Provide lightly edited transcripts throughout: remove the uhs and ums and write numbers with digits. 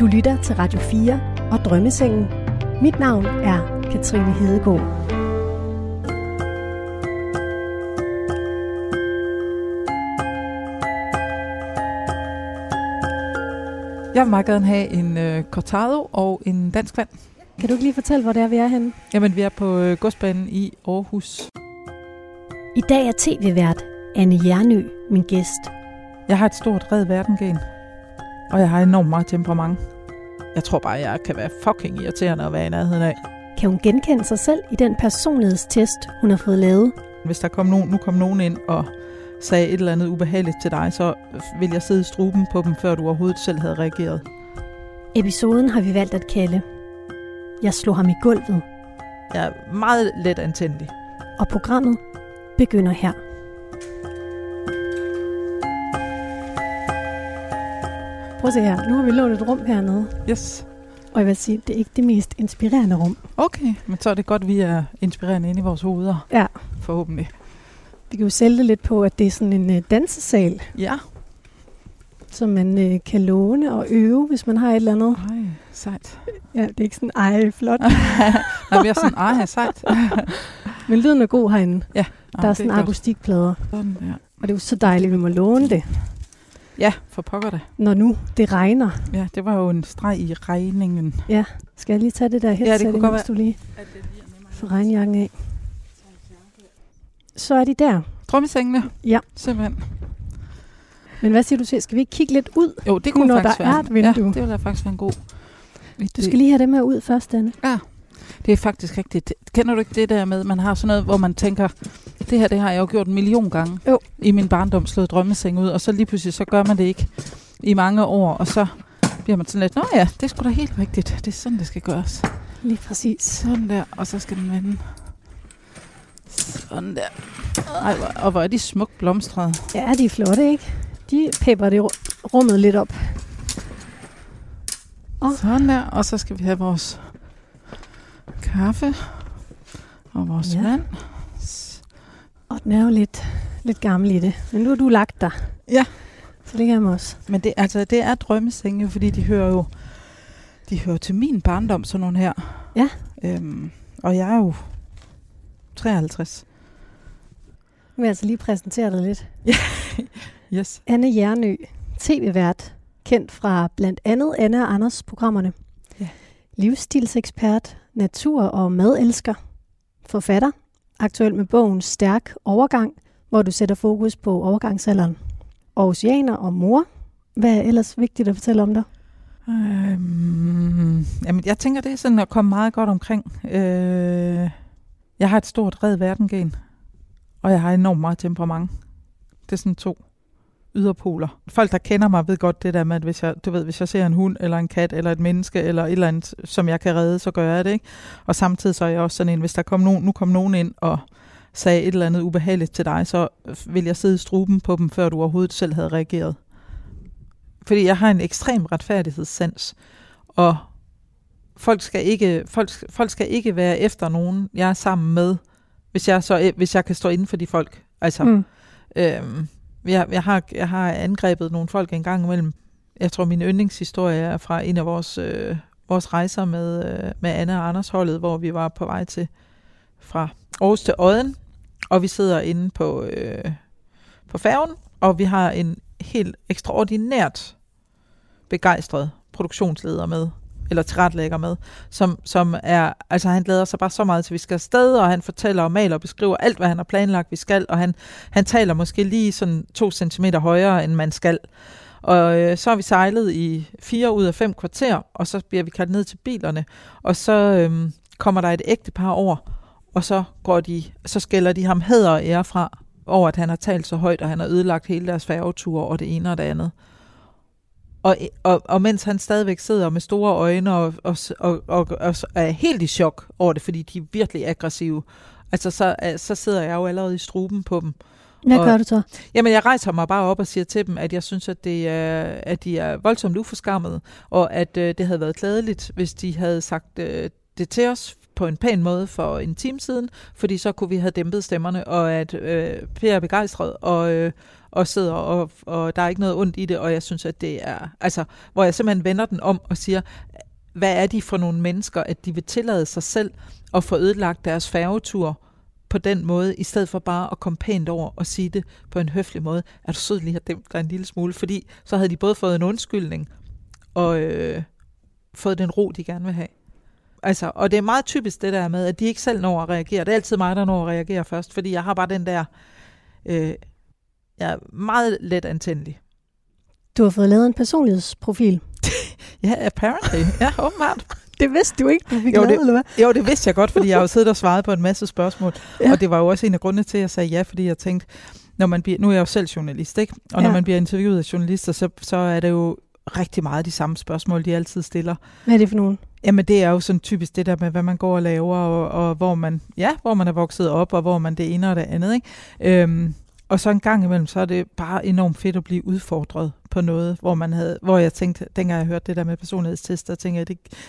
Du lytter til Radio 4 og Drømmesengen. Mit navn er Katrine Hedegaard. Jeg vil meget gerne have en cortado og en dansk vand. Kan du ikke lige fortælle, hvor det er, vi er henne? Jamen, vi er på Godsbanen i Aarhus. I dag er tv-vært Anne Hjernø min gæst. Jeg har et stort red verden-gen, og jeg har enormt meget temperament. Jeg tror bare, jeg kan være fucking irriterende at være i nærheden af. Kan hun genkende sig selv i den personlighedstest, hun har fået lavet? Hvis der kom nogen, nu kom nogen ind og sagde et eller andet ubehageligt til dig, så vil jeg sidde i struben på dem, før du overhovedet selv havde reageret. Episoden har vi valgt at kalde Jeg slog ham i gulvet. Jeg er meget let antændelig. Og programmet begynder her. Prøv at se her. Nu har vi lånt et rum hernede. Yes. Og jeg vil sige, det er ikke det mest inspirerende rum. Okay, men så er det godt, vi er inspirerende inde i vores hoveder. Ja. Forhåbentlig. Vi kan jo sælge det lidt på, at det er sådan en dansesal. Ja. Som man kan låne og øve, hvis man har et eller andet. Ej, sejt. Ja, det er ikke sådan, ej, flot. Nej, vi er sådan, ej, sejt. Men lyden er god herinde. Ja. Der er sådan akustikplader. Sådan, ja. Og det er jo så dejligt, at vi må låne det. Ja, for pokker det. Når nu det regner. Ja, det var jo en streg i regningen. Ja, skal jeg lige tage det der headset, ja, hvis du lige får regnjakken af. Så er de der. Drømmesengene? Ja. Simpelthen. Men hvad siger du til? Skal vi ikke kigge lidt ud? Jo, det kunne når faktisk der være. Ja, det ville da faktisk være en god. Du skal lige have dem her ud først, Anne. Ja, det er faktisk rigtigt. Kender du ikke det der med, man har sådan noget, hvor man tænker, det her, det har jeg jo gjort 1 million gange. Jo. I min barndom slået drømmeseng ud, og så lige pludselig, så gør man det ikke i mange år, og så bliver man sådan lidt, nå ja, det er sgu da helt rigtigt. Det er sådan, det skal gøres. Lige præcis. Sådan der, og så skal den vende. Sådan der. Ej, og hvor er de smukt blomstrede. Ja, de er flotte, ikke? De pepper det rummet lidt op. Oh. Sådan der. Og så skal vi have vores kaffe og vores vand. Og den er jo lidt gammel i det. Men nu har du lagt dig. Ja. Så ligger jeg med os. Men det, altså, det er drømmesenge, fordi de hører til min barndom, sådan nogle her. Ja. Og jeg er jo 53. Nu vil jeg altså lige præsentere dig lidt. Yes. Anne Hjernø, tv-vært, kendt fra blandt andet Anne og Anders programmerne. Ja. Livsstilsekspert, natur- og madelsker, forfatter, aktuel med bogen Stærk Overgang, hvor du sætter fokus på overgangsalderen. Oceaner og mor. Hvad er ellers vigtigt at fortælle om dig? Jamen, jeg tænker, det er sådan at komme meget godt omkring. Jeg har et stort red verden-gen, og jeg har enormt meget temperament. Det er sådan 2 yderpoler. Folk, der kender mig, ved godt det der med, at hvis jeg ser en hund, eller en kat, eller et menneske, eller et eller andet, som jeg kan redde, så gør jeg det, ikke? Og samtidig så er jeg også sådan en, hvis der kom nogen, nu kom nogen ind og sagde et eller andet ubehageligt til dig, så vil jeg sidde i struben på dem, før du overhovedet selv havde reageret. Fordi jeg har en ekstrem retfærdighedssans, og folk skal ikke være efter nogen, jeg er sammen med, hvis jeg kan stå inden for de folk. Altså, jeg har angrebet nogle folk en gang imellem. Jeg tror, min yndlingshistorie er fra en af vores rejser med Anne og Anders holdet, hvor vi var på vej til fra Aarhus til Odden, og vi sidder inde på færgen, og vi har en helt ekstraordinært begejstret produktionsleder med, eller tilretlægger med, som er, altså han glæder sig bare så meget til, vi skal afsted, og han fortæller og maler og beskriver alt, hvad han har planlagt, vi skal, og han taler måske lige sådan 2 centimeter højere, end man skal. Og så har vi sejlet i 4 ud af 5 kvarter, og så bliver vi kaldt ned til bilerne, og så kommer der et ægtepar over, og så skælder de ham hæder og ære fra, over at han har talt så højt, og han har ødelagt hele deres færgetur, og det ene og det andet. Og mens han stadigvæk sidder med store øjne og er helt i chok over det, fordi de er virkelig aggressive, altså så sidder jeg jo allerede i struben på dem. Hvad gør du så? Jamen, jeg rejser mig bare op og siger til dem, at jeg synes, at de er voldsomt uforskammede, og at det havde været klædeligt, hvis de havde sagt det til os på en pæn måde for en time siden, fordi så kunne vi have dæmpet stemmerne, og at Per er begejstret, og og sidder, og der er ikke noget ondt i det, og jeg synes, at det er, altså, hvor jeg simpelthen vender den om og siger, hvad er de for nogle mennesker, at de vil tillade sig selv at få ødelagt deres færgetur på den måde, i stedet for bare at komme pænt over og sige det på en høflig måde, er du sød lige at dæmpe dig en lille smule, fordi så havde de både fået en undskyldning, og fået den ro, de gerne vil have. Altså, og det er meget typisk det der med, at de ikke selv når at reagere. Det er altid mig, der når at reagere først, fordi jeg har bare den der, jeg er meget let antændelig. Du har fået lavet en personlighedsprofil. Ja, apparently. Ja, åbenbart. Det vidste du ikke, du fik lavet, eller hvad? Jo, det vidste jeg godt, fordi jeg har jo siddet og svaret på en masse spørgsmål. Ja. Og det var jo også en af grundene til, at jeg sagde ja, fordi jeg tænkte, når man bliver, nu er jeg jo selv journalist, ikke? Og når man bliver interviewet af journalister, så er det jo rigtig meget de samme spørgsmål, de altid stiller. Hvad er det for nogen? Jamen det er jo sådan typisk det der med, hvad man går og laver, og hvor man er vokset op, og hvor man det ene og det andet, ikke? Og så en gang imellem, så er det bare enormt fedt at blive udfordret på noget, hvor jeg tænkte, dengang jeg hørte det der med personlighedstester, tænkte jeg,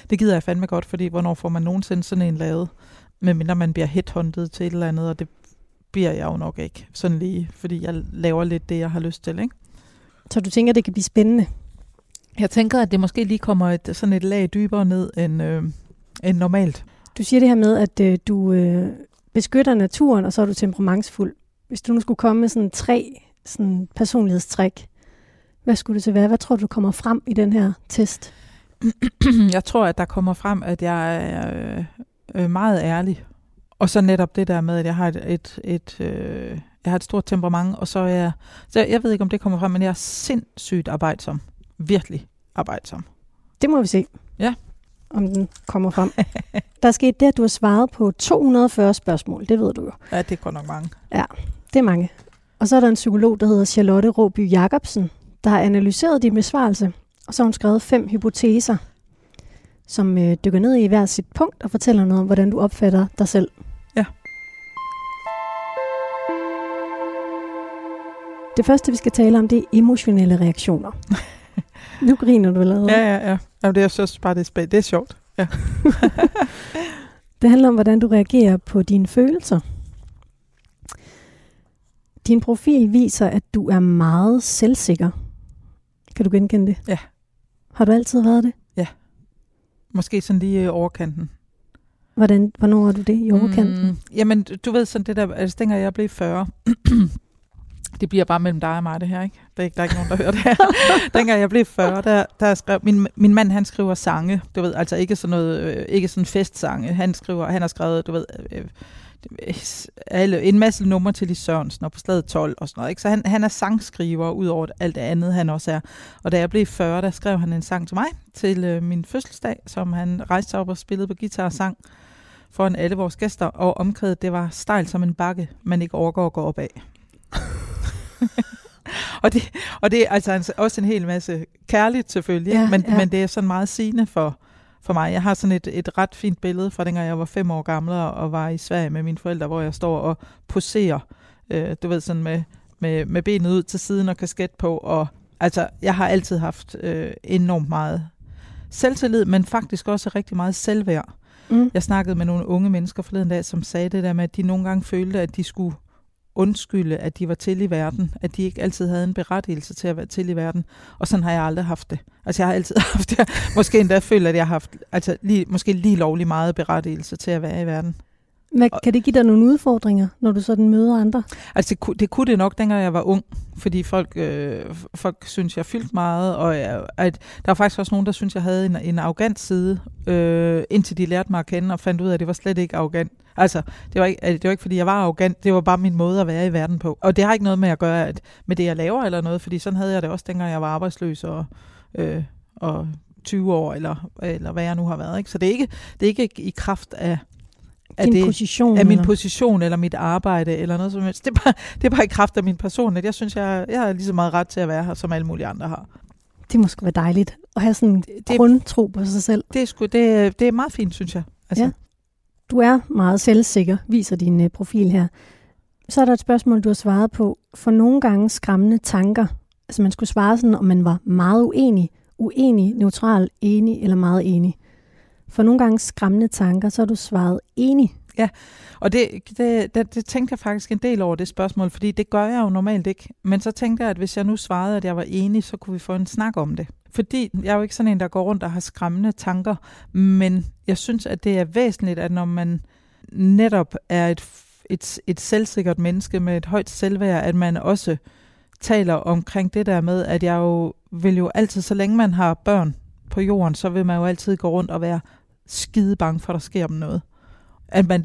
det gider jeg fandme godt, fordi hvornår får man nogensinde sådan en lavet, medmindre man bliver headhunted til et eller andet, og det bliver jeg jo nok ikke sådan lige, fordi jeg laver lidt det, jeg har lyst til, ikke? Så du tænker, det kan blive spændende? Jeg tænker, at det måske lige kommer sådan et lag dybere ned end normalt. Du siger det her med, at du beskytter naturen, og så er du temperamentsfuld. Hvis du nu skulle komme med sådan tre sådan personlighedstræk, hvad skulle det så være? Hvad tror du kommer frem i den her test? Jeg tror, at der kommer frem, at jeg er meget ærlig. Og så netop det der med, at jeg har et stort temperament, og så jeg ved ikke, om det kommer frem, men jeg er sindssygt arbejdsom. Virkelig arbejdsom. Det må vi se, ja, om den kommer frem. Der er sket det, at du har svaret på 240 spørgsmål. Det ved du jo. Ja, det er godt nok mange. Ja, det er mange. Og så er der en psykolog, der hedder Charlotte Råby Jacobsen, der har analyseret din besvarelse. Og så har hun skrevet 5 hypoteser, som dykker ned i hver sit punkt og fortæller noget om, hvordan du opfatter dig selv. Ja. Det første, vi skal tale om, det er emotionelle reaktioner. Nu griner du allerede. Ja. Jamen, det er så bare det er sjovt. Ja. Det handler om, hvordan du reagerer på dine følelser. Din profil viser, at du er meget selvsikker. Kan du genkende det? Ja. Har du altid været det? Ja. Måske sådan lige overkanten. Hvornår er du det i overkanten? Jamen, du ved sådan det der, altså dengang jeg blev 40... Det bliver bare mellem dig og mig, det her, ikke? Der er ikke nogen, der hører det her. Dengang jeg blev 40, der skrev min mand, han skriver sange, du ved, altså ikke sådan noget, ikke sådan festsange. Han har skrevet, du ved, en masse numre til i Sørensen og på Slaget 12 og sådan noget, ikke? Så han er sangskriver ud over alt det andet, han også er. Og da jeg blev 40, der skrev han en sang til mig, til min fødselsdag, som han rejste op og spillede på guitar og sang foran alle vores gæster. Og omkredet, det var stejl som en bakke, man ikke overgår at gå op af. og det er altså også en hel masse kærligt selvfølgelig, ja, men, ja. Men det er sådan meget sigende for mig. Jeg har sådan et ret fint billede fra dengang jeg var 5 år gammel og var i Sverige med mine forældre, hvor jeg står og poserer, du ved, sådan med benet ud til siden og kasket på. Og altså, jeg har altid haft enormt meget selvtillid, men faktisk også rigtig meget selvværd. Jeg snakkede med nogle unge mennesker forleden dag, som sagde det der med, at de nogle gange følte, at de skulle undskylde, at de var til i verden, at de ikke altid havde en berettigelse til at være til i verden, og sådan har jeg aldrig haft det. Altså jeg har altid haft det, måske endda føler, at jeg har haft måske lige lovlig meget berettigelse til at være i verden. Men kan det give dig nogle udfordringer, når du sådan møder andre? Altså det kunne det nok, dengang jeg var ung, fordi folk synes, jeg fyldte meget, og at der var faktisk også nogen, der synes, jeg havde en arrogant side, indtil de lærte mig at kende og fandt ud af, at det var slet ikke arrogant. Altså, det var ikke, fordi jeg var arrogant, det var bare min måde at være i verden på. Og det har ikke noget med at gøre med det, jeg laver eller noget, fordi sådan havde jeg det også, dengang jeg var arbejdsløs og 20 år, eller hvad jeg nu har været. Ikke? Så det er ikke i kraft af min position eller mit arbejde eller noget som helst. Det er bare i kraft af min person, at jeg synes, jeg har lige så meget ret til at være her, som alle mulige andre har. Det må sgu være dejligt at have sådan en grundtro på sig selv. Det er meget fint, synes jeg. Altså. Ja. Du er meget selvsikker, viser din profil her. Så er der et spørgsmål, du har svaret på. For nogle gange skræmmende tanker. Altså man skulle svare sådan, om man var meget uenig, neutral, enig eller meget enig. For nogle gange skræmmende tanker, så har du svaret enig. Ja, og det tænkte jeg faktisk en del over det spørgsmål, fordi det gør jeg jo normalt ikke. Men så tænkte jeg, at hvis jeg nu svarede, at jeg var enig, så kunne vi få en snak om det. Fordi jeg er jo ikke sådan en, der går rundt og har skræmmende tanker, men jeg synes, at det er væsentligt, at når man netop er et selvsikkert menneske med et højt selvværd, at man også taler omkring det der med, at jeg jo vil jo altid, så længe man har børn på jorden, så vil man jo altid gå rundt og være skide bange for, at der sker dem noget.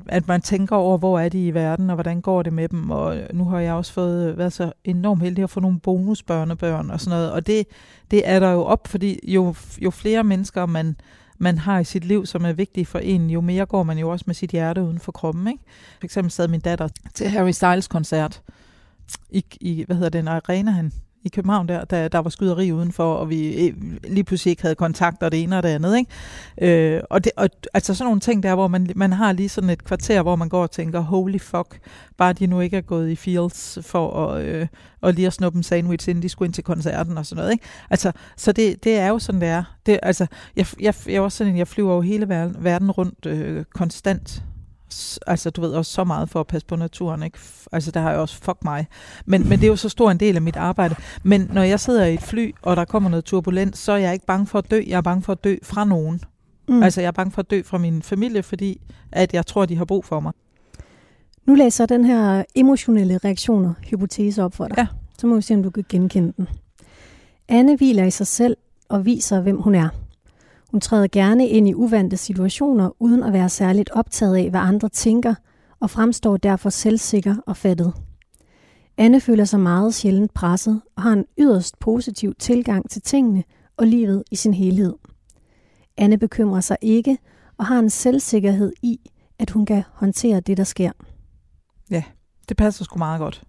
At man tænker over, hvor er de i verden, og hvordan går det med dem, og nu har jeg også været så enormt heldig at få nogle bonusbørnebørn og sådan noget, og det er der jo op, fordi jo flere mennesker man har i sit liv, som er vigtige for en, jo mere går man jo også med sit hjerte uden for kroppen, ikke? For eksempel sad min datter til Harry Styles koncert i arena han i København, der var skyderi udenfor, og vi lige pludselig ikke havde kontakter det ene og det andet, ikke? Og altså sådan nogle ting der, hvor man har lige sådan et kvarter, hvor man går og tænker, holy fuck, bare de nu ikke er gået i Fields for at lige at snuppe en sandwich, inden de skulle ind til koncerten og sådan noget, ikke? Altså, så det er jo sådan, det er. Altså, jeg er også sådan en, jeg flyver jo hele verden rundt konstant. Altså, du ved, også så meget for at passe på naturen, ikke? Altså, der har jeg også fuck mig. Men det er jo så stor en del af mit arbejde. Men når jeg sidder i et fly, og der kommer noget turbulens, så er jeg ikke bange for at dø. Jeg er bange for at dø fra nogen. Mm. Altså, jeg er bange for at dø fra min familie, fordi at jeg tror, de har brug for mig. Nu læser jeg den her emotionelle reaktioner hypotese op for dig. Ja. Så må vi se, om du kan genkende den. Anne hviler i sig selv og viser, hvem hun er. Hun træder gerne ind i uvante situationer, uden at være særligt optaget af, hvad andre tænker, og fremstår derfor selvsikker og fattet. Anne føler sig meget sjældent presset, og har en yderst positiv tilgang til tingene og livet i sin helhed. Anne bekymrer sig ikke, og har en selvsikkerhed i, at hun kan håndtere det, der sker. Ja, det passer sgu meget godt.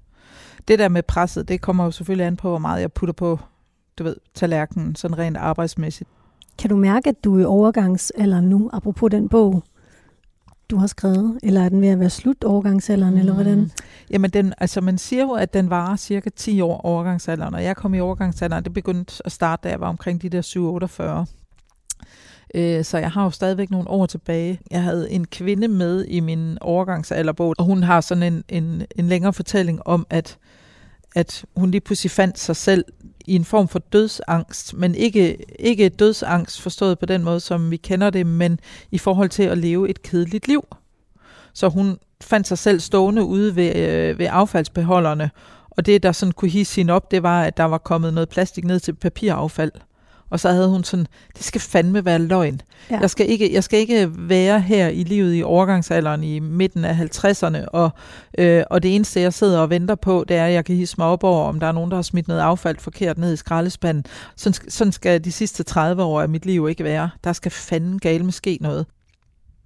Det der med presset, det kommer jo selvfølgelig an på, hvor meget jeg putter på, tallerkenen, sådan rent arbejdsmæssigt. Kan du mærke, at du er i overgangsalderen nu, apropos den bog, du har skrevet? Eller er den ved at være slut, overgangsalderen, eller hvordan? Jamen, man siger jo, at den varer cirka 10 år, overgangsalderen. Og jeg kom i overgangsalderen, det begyndte at starte, da jeg var omkring de der 7-48. Så jeg har jo stadigvæk nogle år tilbage. Jeg havde en kvinde med i min overgangsalderbog, og hun har sådan en længere fortælling om, at hun lige pludselig fandt sig selv i en form for dødsangst, men ikke dødsangst forstået på den måde, som vi kender det, men i forhold til at leve et kedeligt liv. Så hun fandt sig selv stående ude ved affaldsbeholderne, og det, der sådan kunne hisse hende op, det var, at der var kommet noget plastik ned til papiraffald. Og så havde hun sådan, det skal fandme være løgn. Ja. Jeg skal ikke være her i livet i overgangsalderen i midten af 50'erne, og det eneste, jeg sidder og venter på, det er, at jeg kan hisse mig op over, om der er nogen, der har smidt noget affald forkert ned i skraldespanden. Sådan skal de sidste 30 år af mit liv ikke være. Der skal fanden galt ske noget.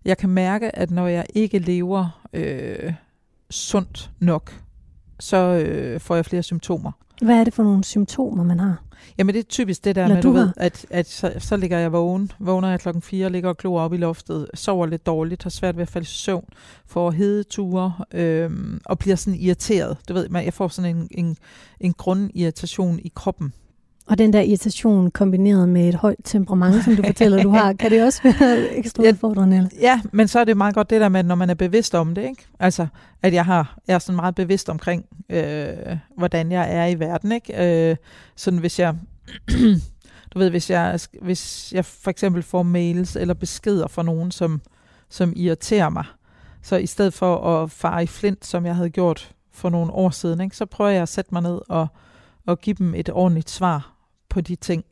Jeg kan mærke, at når jeg ikke lever sundt nok, så får jeg flere symptomer. Hvad er det for nogle symptomer, man har? Jamen det er typisk det der, når du ved, at så ligger jeg vågen, vågner jeg 4:00, ligger og glor op i loftet, sover lidt dårligt, har svært ved at falde i søvn, får hedeture og bliver sådan irriteret. Du ved, jeg får sådan en grundirritation i kroppen. Og den der irritation kombineret med et højt temperament, som du fortæller, du har, kan det også være ekstra udfordrende? Ja, men så er det meget godt det der med, når man er bevidst om det, ikke? Altså, at jeg er sådan meget bevidst omkring, hvordan jeg er i verden, ikke? Sådan hvis jeg... hvis jeg for eksempel får mails eller beskeder fra nogen, som irriterer mig, så i stedet for at fare i flint, som jeg havde gjort for nogle år siden, ikke? Så prøver jeg at sætte mig ned og give dem et ordentligt svar på de ting.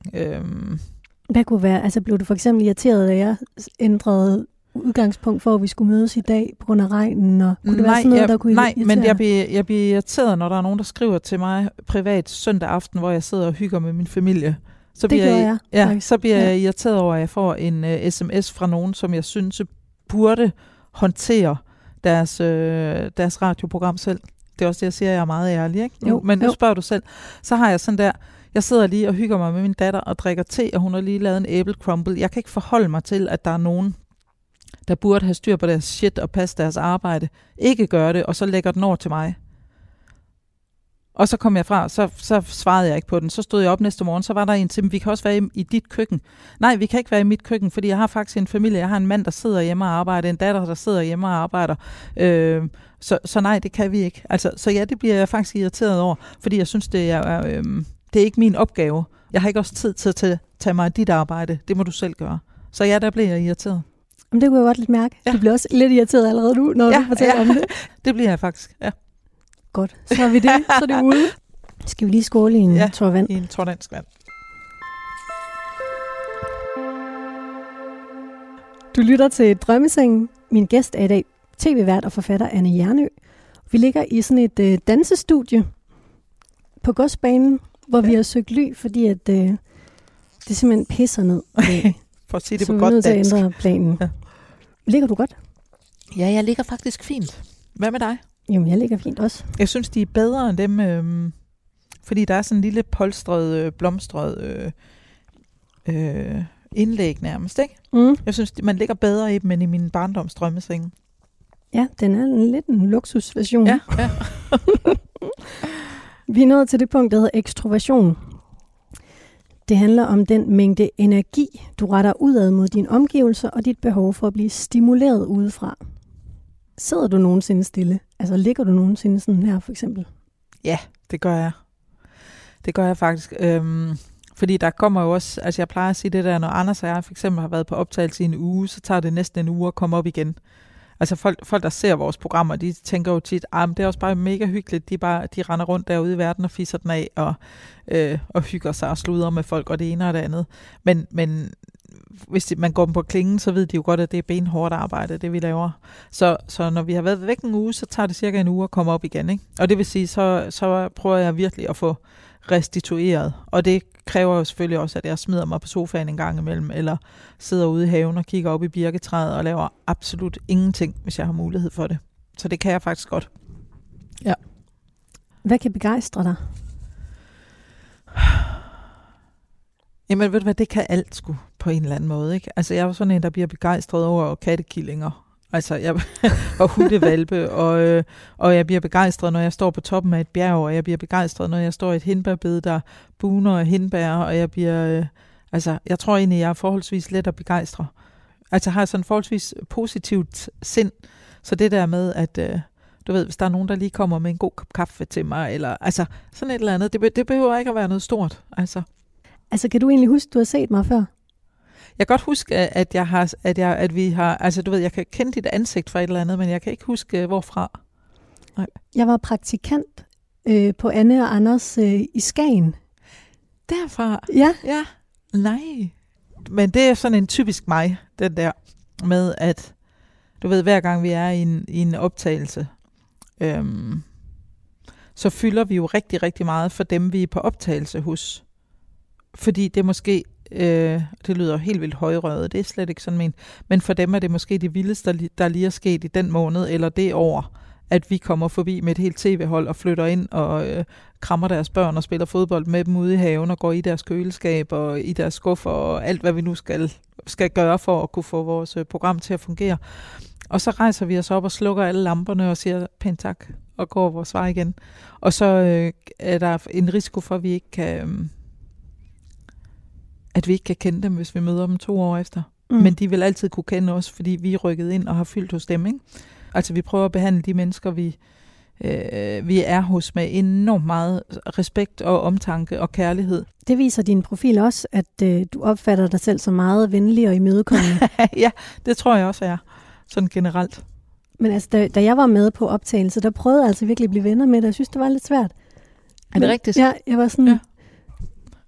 Hvad kunne være? Altså blev du for eksempel irriteret, da jeg ændrede udgangspunkt for, at vi skulle mødes i dag på grund af regnen? Og kunne det være sådan noget, der kunne irritere? Nej, men jeg bliver irriteret, når der er nogen, der skriver til mig privat søndag aften, hvor jeg sidder og hygger med min familie. Så bliver jeg irriteret over, at jeg får en sms fra nogen, som jeg synes burde håndtere deres radioprogram selv. Det er også det, jeg siger, jeg er meget ærlig, ikke? Nu spørger du selv. Så har jeg sådan der, jeg sidder lige og hygger mig med min datter og drikker te, og hun har lige lavet en æblecrumble. Jeg kan ikke forholde mig til, at der er nogen, der burde have styr på deres shit og passe deres arbejde, ikke gør det, og så lægger den over til mig. Og så kom jeg fra, så svarede jeg ikke på den. Så stod jeg op næste morgen, så var der en til, vi kan også være i dit køkken. Nej, vi kan ikke være i mit køkken, fordi jeg har faktisk en familie. Jeg har en mand, der sidder hjemme og arbejder, en datter, der sidder hjemme og arbejder. Så nej, det kan vi ikke. Altså, så ja, det bliver jeg faktisk irriteret over, fordi jeg synes, det er ikke min opgave. Jeg har ikke også tid til at tage mig af dit arbejde. Det må du selv gøre. Så ja, der blev jeg irriteret. Jamen, det kunne jeg godt lidt mærke. Ja. Du bliver også lidt irriteret allerede nu, når du fortæller om det. Det bliver jeg faktisk, ja. Godt, så er vi det. Så er det ude. Skal vi lige skåle i en tår vand? I en tår dansk vand. Du lytter til Drømmesengen. Min gæst er i dag tv-vært og forfatter Anne Hjernø. Vi ligger i sådan et dansestudie på Godsbanen, hvor vi har søgt ly, fordi at, det simpelthen pisser ned. For at sige det så på godt dansk. Så vi er nødt til at ændre planen. Ja. Ligger du godt? Ja, jeg ligger faktisk fint. Hvad med dig? Jamen, jeg ligger fint også. Jeg synes, de er bedre end dem, fordi der er sådan en lille polstret, blomstret indlæg nærmest, ikke? Mm. Jeg synes, man ligger bedre i dem, end i min barndoms drømmeseng. Ja, den er lidt en luksusversion. Ja. Vi er nået til det punkt, der hedder ekstroversion. Det handler om den mængde energi, du retter udad mod dine omgivelser og dit behov for at blive stimuleret udefra. Sidder du nogensinde stille? Altså ligger du nogensinde sådan her, for eksempel? Ja, det gør jeg. Det gør jeg faktisk. Fordi der kommer jo også, altså jeg plejer at sige det der, når Anders og jeg for eksempel har været på optagelse i en uge, så tager det næsten en uge at komme op igen. Altså folk der ser vores programmer, de tænker jo tit, men det er også bare mega hyggeligt, de render rundt derude i verden og fisser den af, og hygger sig og sluder med folk og det ene og det andet. Men hvis man går dem på klingen, så ved de jo godt, at det er benhårdt arbejde, det vi laver. Så når vi har været væk en uge, så tager det cirka en uge at komme op igen, ikke? Og det vil sige, så prøver jeg virkelig at få restitueret. Og det kræver jo selvfølgelig også, at jeg smider mig på sofaen en gang imellem, eller sidder ude i haven og kigger op i birketræet og laver absolut ingenting, hvis jeg har mulighed for det. Så det kan jeg faktisk godt. Ja. Hvad kan begejstre dig? Jamen ved du hvad, det kan alt sgu på en eller anden måde, ikke? Altså jeg var sådan en, der bliver begejstret over kattekillinger. Altså og hundevalpe, og jeg bliver begejstret, når jeg står på toppen af et bjerg, og jeg bliver begejstret, når jeg står i et hindbærbed, der buner og hindbær, og jeg bliver... jeg tror egentlig, jeg er forholdsvis let at begejstre. Altså jeg har sådan forholdsvis positivt sind, så det der med, at... Du ved, hvis der er nogen, der lige kommer med en god kop kaffe til mig, eller altså sådan et eller andet, det behøver ikke at være noget stort, altså... Altså, kan du egentlig huske, du har set mig før? Jeg kan godt huske, at vi har... Altså, du ved, jeg kan kende dit ansigt fra et eller andet, men jeg kan ikke huske, hvorfra. Nej. Jeg var praktikant på Anne og Anders i Skagen. Derfra? Ja. Ja. Nej. Men det er sådan en typisk mig, den der med, at du ved, hver gang vi er i en optagelse... så fylder vi jo rigtig, rigtig meget for dem, vi er på optagelse hos. Fordi det måske, det lyder helt vildt højrøget, det er slet ikke sådan ment, men for dem er det måske det vildeste, der lige er sket i den måned eller det år, at vi kommer forbi med et helt tv-hold og flytter ind og krammer deres børn og spiller fodbold med dem ude i haven og går i deres køleskab og i deres skuffer og alt, hvad vi nu skal gøre for at kunne få vores program til at fungere. Og så rejser vi os op og slukker alle lamperne og siger pænt tak og går vores vej igen. Og så er der en risiko for, at vi ikke kan... at vi ikke kan kende dem, hvis vi møder dem 2 år efter. Mm. Men de vil altid kunne kende os, fordi vi er rykket ind og har fyldt hos dem, ikke? Altså, vi prøver at behandle de mennesker, vi er hos med enormt meget respekt og omtanke og kærlighed. Det viser din profil også, at du opfatter dig selv som meget venlig og imødekommende. Ja, det tror jeg også, jeg er. Sådan generelt. Men altså, da jeg var med på optagelse, der prøvede jeg altså virkelig at blive venner med det. Jeg synes, det var lidt svært. Er det rigtigt? Ja, jeg var sådan... Ja.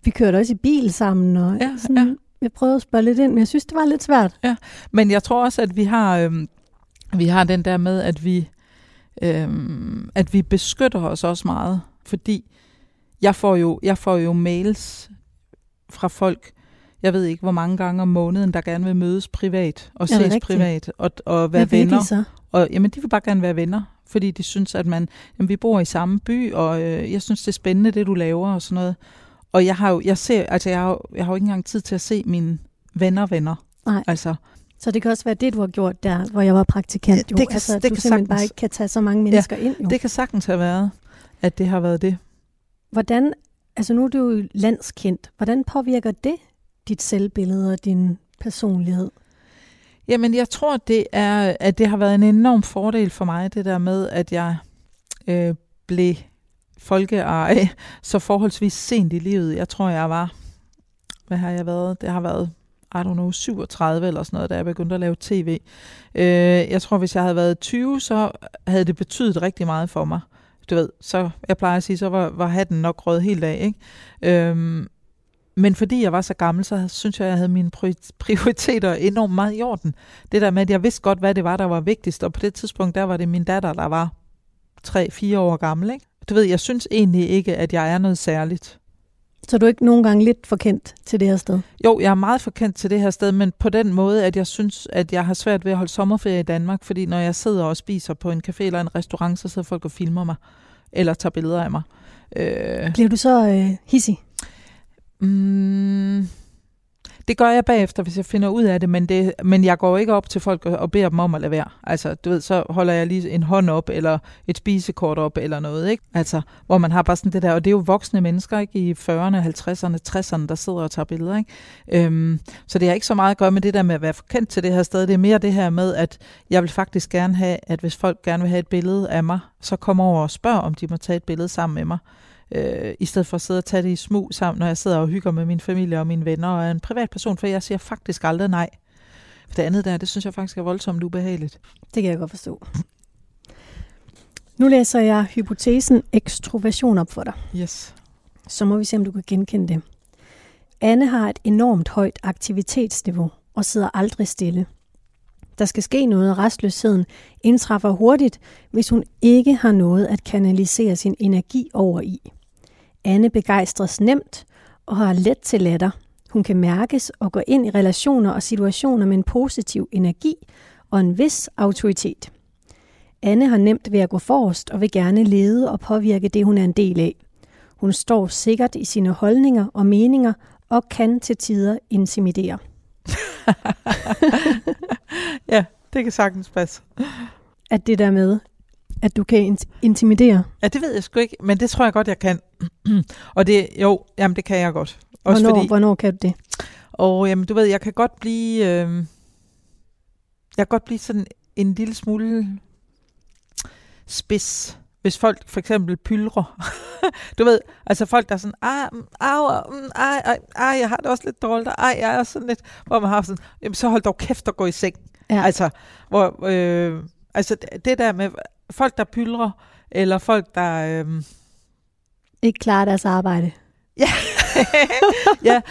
Vi kørte også i bil sammen, og sådan. Jeg prøvede at spørge lidt ind, men jeg synes, det var lidt svært. Ja, men jeg tror også, at vi har den der med, at vi beskytter os også meget, fordi jeg får jo mails fra folk, jeg ved ikke, hvor mange gange om måneden, der gerne vil mødes privat og ses privat og være venner. Hvad vil de så? Og, jamen, de vil bare gerne være venner, fordi de synes, at vi bor i samme by, og jeg synes, det er spændende, det du laver og sådan noget. Og jeg har jo ikke engang tid til at se mine venner. Nej. Altså, så det kan også være det, du har gjort der, hvor jeg var praktikant. Jo. Det kan, altså, det du kan simpelthen sagtens, bare ikke kan tage så mange mennesker ind. Jo. Det kan sagtens have været, at det har været det. Hvordan, altså nu er du jo landskendt, hvordan påvirker det dit selvbillede og din personlighed? Jamen, jeg tror, det er, at det har været en enorm fordel for mig, det der med, at jeg blev folkeeje så forholdsvis sent i livet. Jeg tror, jeg var, hvad har jeg været? Det har været, I don't know, 37 eller sådan noget, da jeg begyndte at lave tv. Jeg tror, hvis jeg havde været 20, så havde det betydet rigtig meget for mig. Du ved, så jeg plejer at sige, så var hatten nok rød helt af, ikke? Men fordi jeg var så gammel, så synes jeg havde mine prioriteter enormt meget i orden. Det der med, at jeg vidste godt, hvad det var, der var vigtigst, og på det tidspunkt, der var det min datter, der var 3-4 år gammel, ikke? Du ved, jeg synes egentlig ikke, at jeg er noget særligt. Så er du ikke nogle gange lidt forkendt til det her sted? Jo, jeg er meget forkendt til det her sted, men på den måde, at jeg synes, at jeg har svært ved at holde sommerferie i Danmark, fordi når jeg sidder og spiser på en café eller en restaurant, så sidder folk og filmer mig, eller tager billeder af mig. Bliver du så hissig? Det gør jeg bagefter, hvis jeg finder ud af det, men jeg går ikke op til folk og beder dem om at lade være. Altså, du ved, så holder jeg lige en hånd op, eller et spisekort op, eller noget, ikke? Altså, hvor man har bare sådan det der, og det er jo voksne mennesker, ikke? I 40'erne, 50'erne, 60'erne, der sidder og tager billeder, ikke? Så det har ikke så meget at gøre med det der med at være forkendt til det her sted. Det er mere det her med, at jeg vil faktisk gerne have, at hvis folk gerne vil have et billede af mig, så kom over og spørg, om de må tage et billede sammen med mig. I stedet for at sidde og tage det i smug sammen, når jeg sidder og hygger med min familie og mine venner og er en privat person, for jeg siger faktisk aldrig nej. For det andet der, det synes jeg faktisk er voldsomt ubehageligt. Det kan jeg godt forstå. Nu læser jeg hypotesen ekstroversion op for dig. Yes. Så må vi se, om du kan genkende det. Anne har et enormt højt aktivitetsniveau og sidder aldrig stille. Der skal ske noget, og restløsheden indtræffer hurtigt, hvis hun ikke har noget at kanalisere sin energi over i. Anne begejstres nemt og har let til latter. Hun kan mærkes og gå ind i relationer og situationer med en positiv energi og en vis autoritet. Anne har nemt ved at gå forrest og vil gerne lede og påvirke det, hun er en del af. Hun står sikkert i sine holdninger og meninger og kan til tider intimidere. Ja, det kan sagtens passe. At det der med, at du kan intimidere? Ja, det ved jeg sgu ikke, men det tror jeg godt, jeg kan. Og det, jo, jamen det kan jeg godt. Også hvornår kan du det? Og jamen, du ved, jeg kan godt blive, jeg kan godt blive sådan en lille smule spids. Hvis folk for eksempel pylrer, du ved, altså folk der er sådan, jeg har det også lidt dårligt, jeg er sådan lidt, hvor man har sådan, jamen så hold dog kæft og gå i seng, ja. Altså, hvor, altså det der med folk der pylrer, eller folk der ikke klarer deres arbejde. Ja, ja,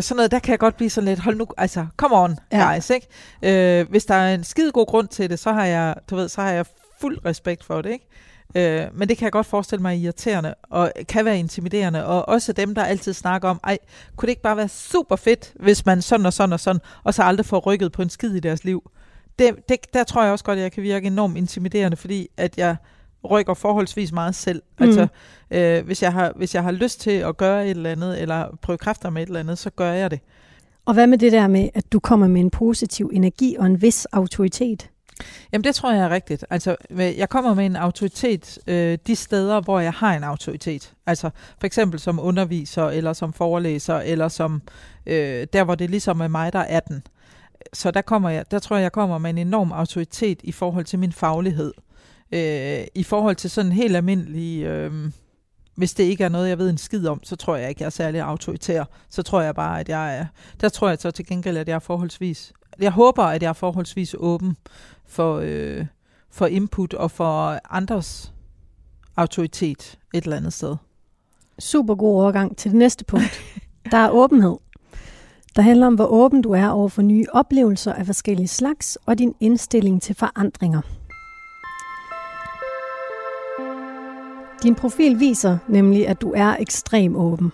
sådan noget, der kan jeg godt blive sådan lidt, hold nu, altså come on guys, ja. Ikke? Hvis der er en skidegod grund til det, så har jeg, du ved, så har jeg fuld respekt for det, ikke? Men det kan jeg godt forestille mig irriterende, og kan være intimiderende, og også dem, der altid snakker om, kunne det ikke bare være super fedt, hvis man sådan og sådan og sådan, og så aldrig får rykket på en skid i deres liv. Der tror jeg også godt, at jeg kan virke enormt intimiderende, fordi at jeg rykker forholdsvis meget selv. Altså, hvis jeg har lyst til at gøre et eller andet, eller prøve kræfter med et eller andet, så gør jeg det. Og hvad med det der med, at du kommer med en positiv energi og en vis autoritet? Jamen det tror jeg er rigtigt. Altså, jeg kommer med en autoritet de steder, hvor jeg har en autoritet. Altså for eksempel som underviser, eller som forelæser, eller som der, hvor det ligesom er mig, der er den. Så der tror jeg kommer med en enorm autoritet i forhold til min faglighed. I forhold til sådan helt almindelig, hvis det ikke er noget, jeg ved en skid om, så tror jeg ikke, jeg er særlig autoritær. Så tror jeg bare, at jeg er, der tror jeg så til gengæld, at jeg er forholdsvis. Jeg håber, at jeg er forholdsvis åben for input og for andres autoritet et eller andet sted. Super god overgang til det næste punkt. Der er åbenhed. Der handler om, hvor åben du er over for nye oplevelser af forskellige slags og din indstilling til forandringer. Din profil viser nemlig, at du er ekstrem åben.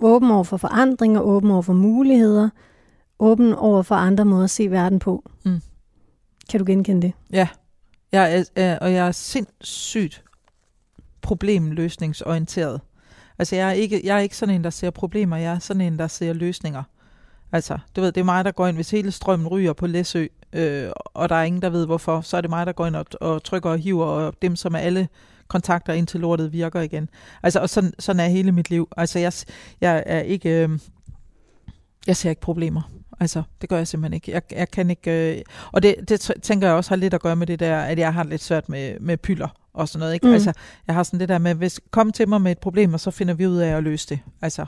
Åben over for forandringer, åben over for muligheder, åben over for andre måder at se verden på. Mm. Kan du genkende det? Ja, jeg er sindssygt problemløsningsorienteret. Altså jeg er ikke sådan en, der ser problemer, jeg er sådan en, der ser løsninger. Altså, du ved, det er mig, der går ind, hvis hele strømmen ryger på Læsø, og der er ingen, der ved hvorfor, så er det mig, der går ind og trykker og hiver, og dem, som er alle kontakter, indtil lortet virker igen. Altså, og sådan er hele mit liv. Altså, jeg er ikke... jeg ser ikke problemer. Altså, det gør jeg simpelthen ikke. Jeg kan ikke... og det tænker jeg også har lidt at gøre med det der, at jeg har lidt svært med pylder og sådan noget, ikke? Mm. Altså, jeg har sådan det der med, hvis kom til mig med et problem, og så finder vi ud af at løse det. Altså,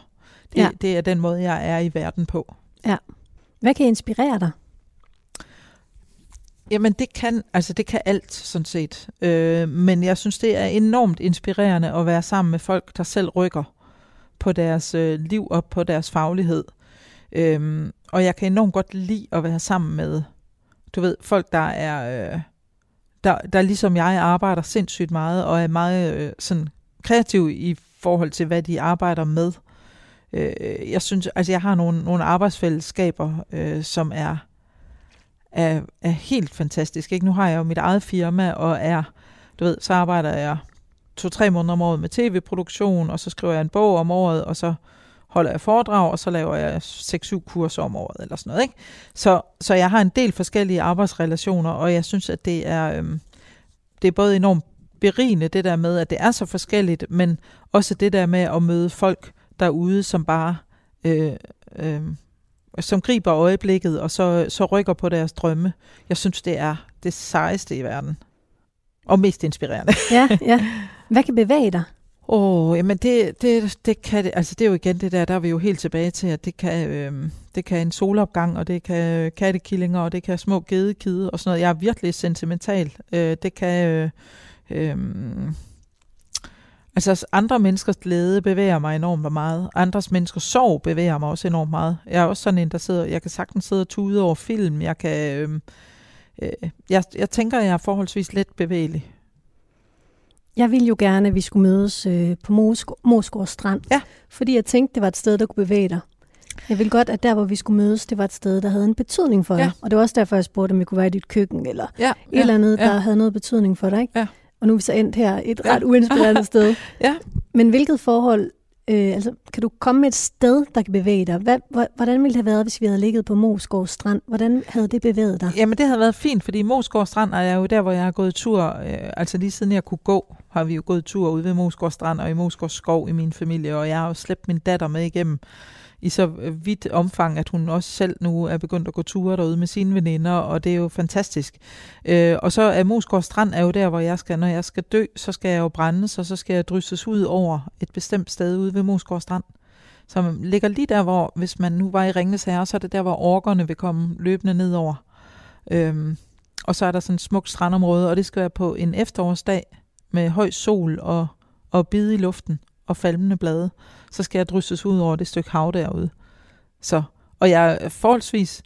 det er den måde, jeg er i verden på. Ja. Hvad kan inspirere dig? Jamen, det kan alt, sådan set. Men jeg synes, det er enormt inspirerende at være sammen med folk, der selv rykker på deres liv og på deres faglighed. Og jeg kan enormt godt lide at være sammen med, du ved, folk, der er... Der ligesom jeg arbejder sindssygt meget, og er meget sådan kreativ i forhold til, hvad de arbejder med. Jeg synes, altså jeg har nogle arbejdsfællesskaber, som er helt fantastiske. Ikke? Nu har jeg jo mit eget firma, og så arbejder jeg 2-3 måneder om året med tv-produktion, og så skriver jeg en bog om året, og så holder jeg foredrag, og så laver jeg 6-7 kurser om året, eller sådan noget, ikke? Så jeg har en del forskellige arbejdsrelationer, og jeg synes, at det er både enormt berigende, det der med, at det er så forskelligt, men også det der med at møde folk derude, som bare som griber øjeblikket, og så rykker på deres drømme. Jeg synes, det er det sejeste i verden. Og mest inspirerende. Ja, ja. Hvad kan bevæge dig? Jamen det kan, altså det er jo igen det der er vi jo helt tilbage til, at det kan en solopgang, og det kan kattekillinger, og det kan små gedekide og sådan noget. Jeg er virkelig sentimental. Det kan altså andre menneskers glæde bevæger mig enormt meget. Andres menneskers sorg bevæger mig også enormt meget. Jeg er også sådan en, der sidder, jeg kan sagtens sidde og tude over film. Jeg kan jeg tænker, jeg er forholdsvis let bevægelig. Jeg ville jo gerne, at vi skulle mødes på Moesgaard Strand, ja. Fordi jeg tænkte, det var et sted, der kunne bevæge dig. Jeg ville godt, at der, hvor vi skulle mødes, det var et sted, der havde en betydning for dig. Og det var også derfor, jeg spurgte, om vi kunne være i dit køkken, eller et eller andet, der havde noget betydning for dig. Ikke? Ja. Og nu er vi så endt her et ret uinspirerende sted. Ja. Men hvilket forhold, altså kan du komme med et sted, der kan bevæge dig? Hvordan ville det have været, hvis vi havde ligget på Moesgaard Strand? Hvordan havde det bevæget dig? Jamen det havde været fint, fordi Moesgaard Strand er jo der, hvor jeg har gået tur. Altså lige siden jeg kunne gå, har vi jo gået tur ude ved Mosgård Strand og i Mosgård Skov i min familie, og jeg har jo slæbt min datter med igennem i så vidt omfang, at hun også selv nu er begyndt at gå ture derude med sine veninder, og det er jo fantastisk. Og så er Mosgård Strand er jo der, hvor jeg skal, når jeg skal dø, så skal jeg jo brændes, og så skal jeg drysses ud over et bestemt sted ude ved Mosgård Strand, som ligger lige der, hvor hvis man nu var i Ringenes Herre, så er det der, hvor orkerne vil komme løbende nedover. Og så er der sådan et smukt strandområde, og det skal være på en efterårsdag, med høj sol og bide i luften og falmende blade, så skal jeg drysses ud over det stykke hav derude. Så, og jeg er forholdsvis,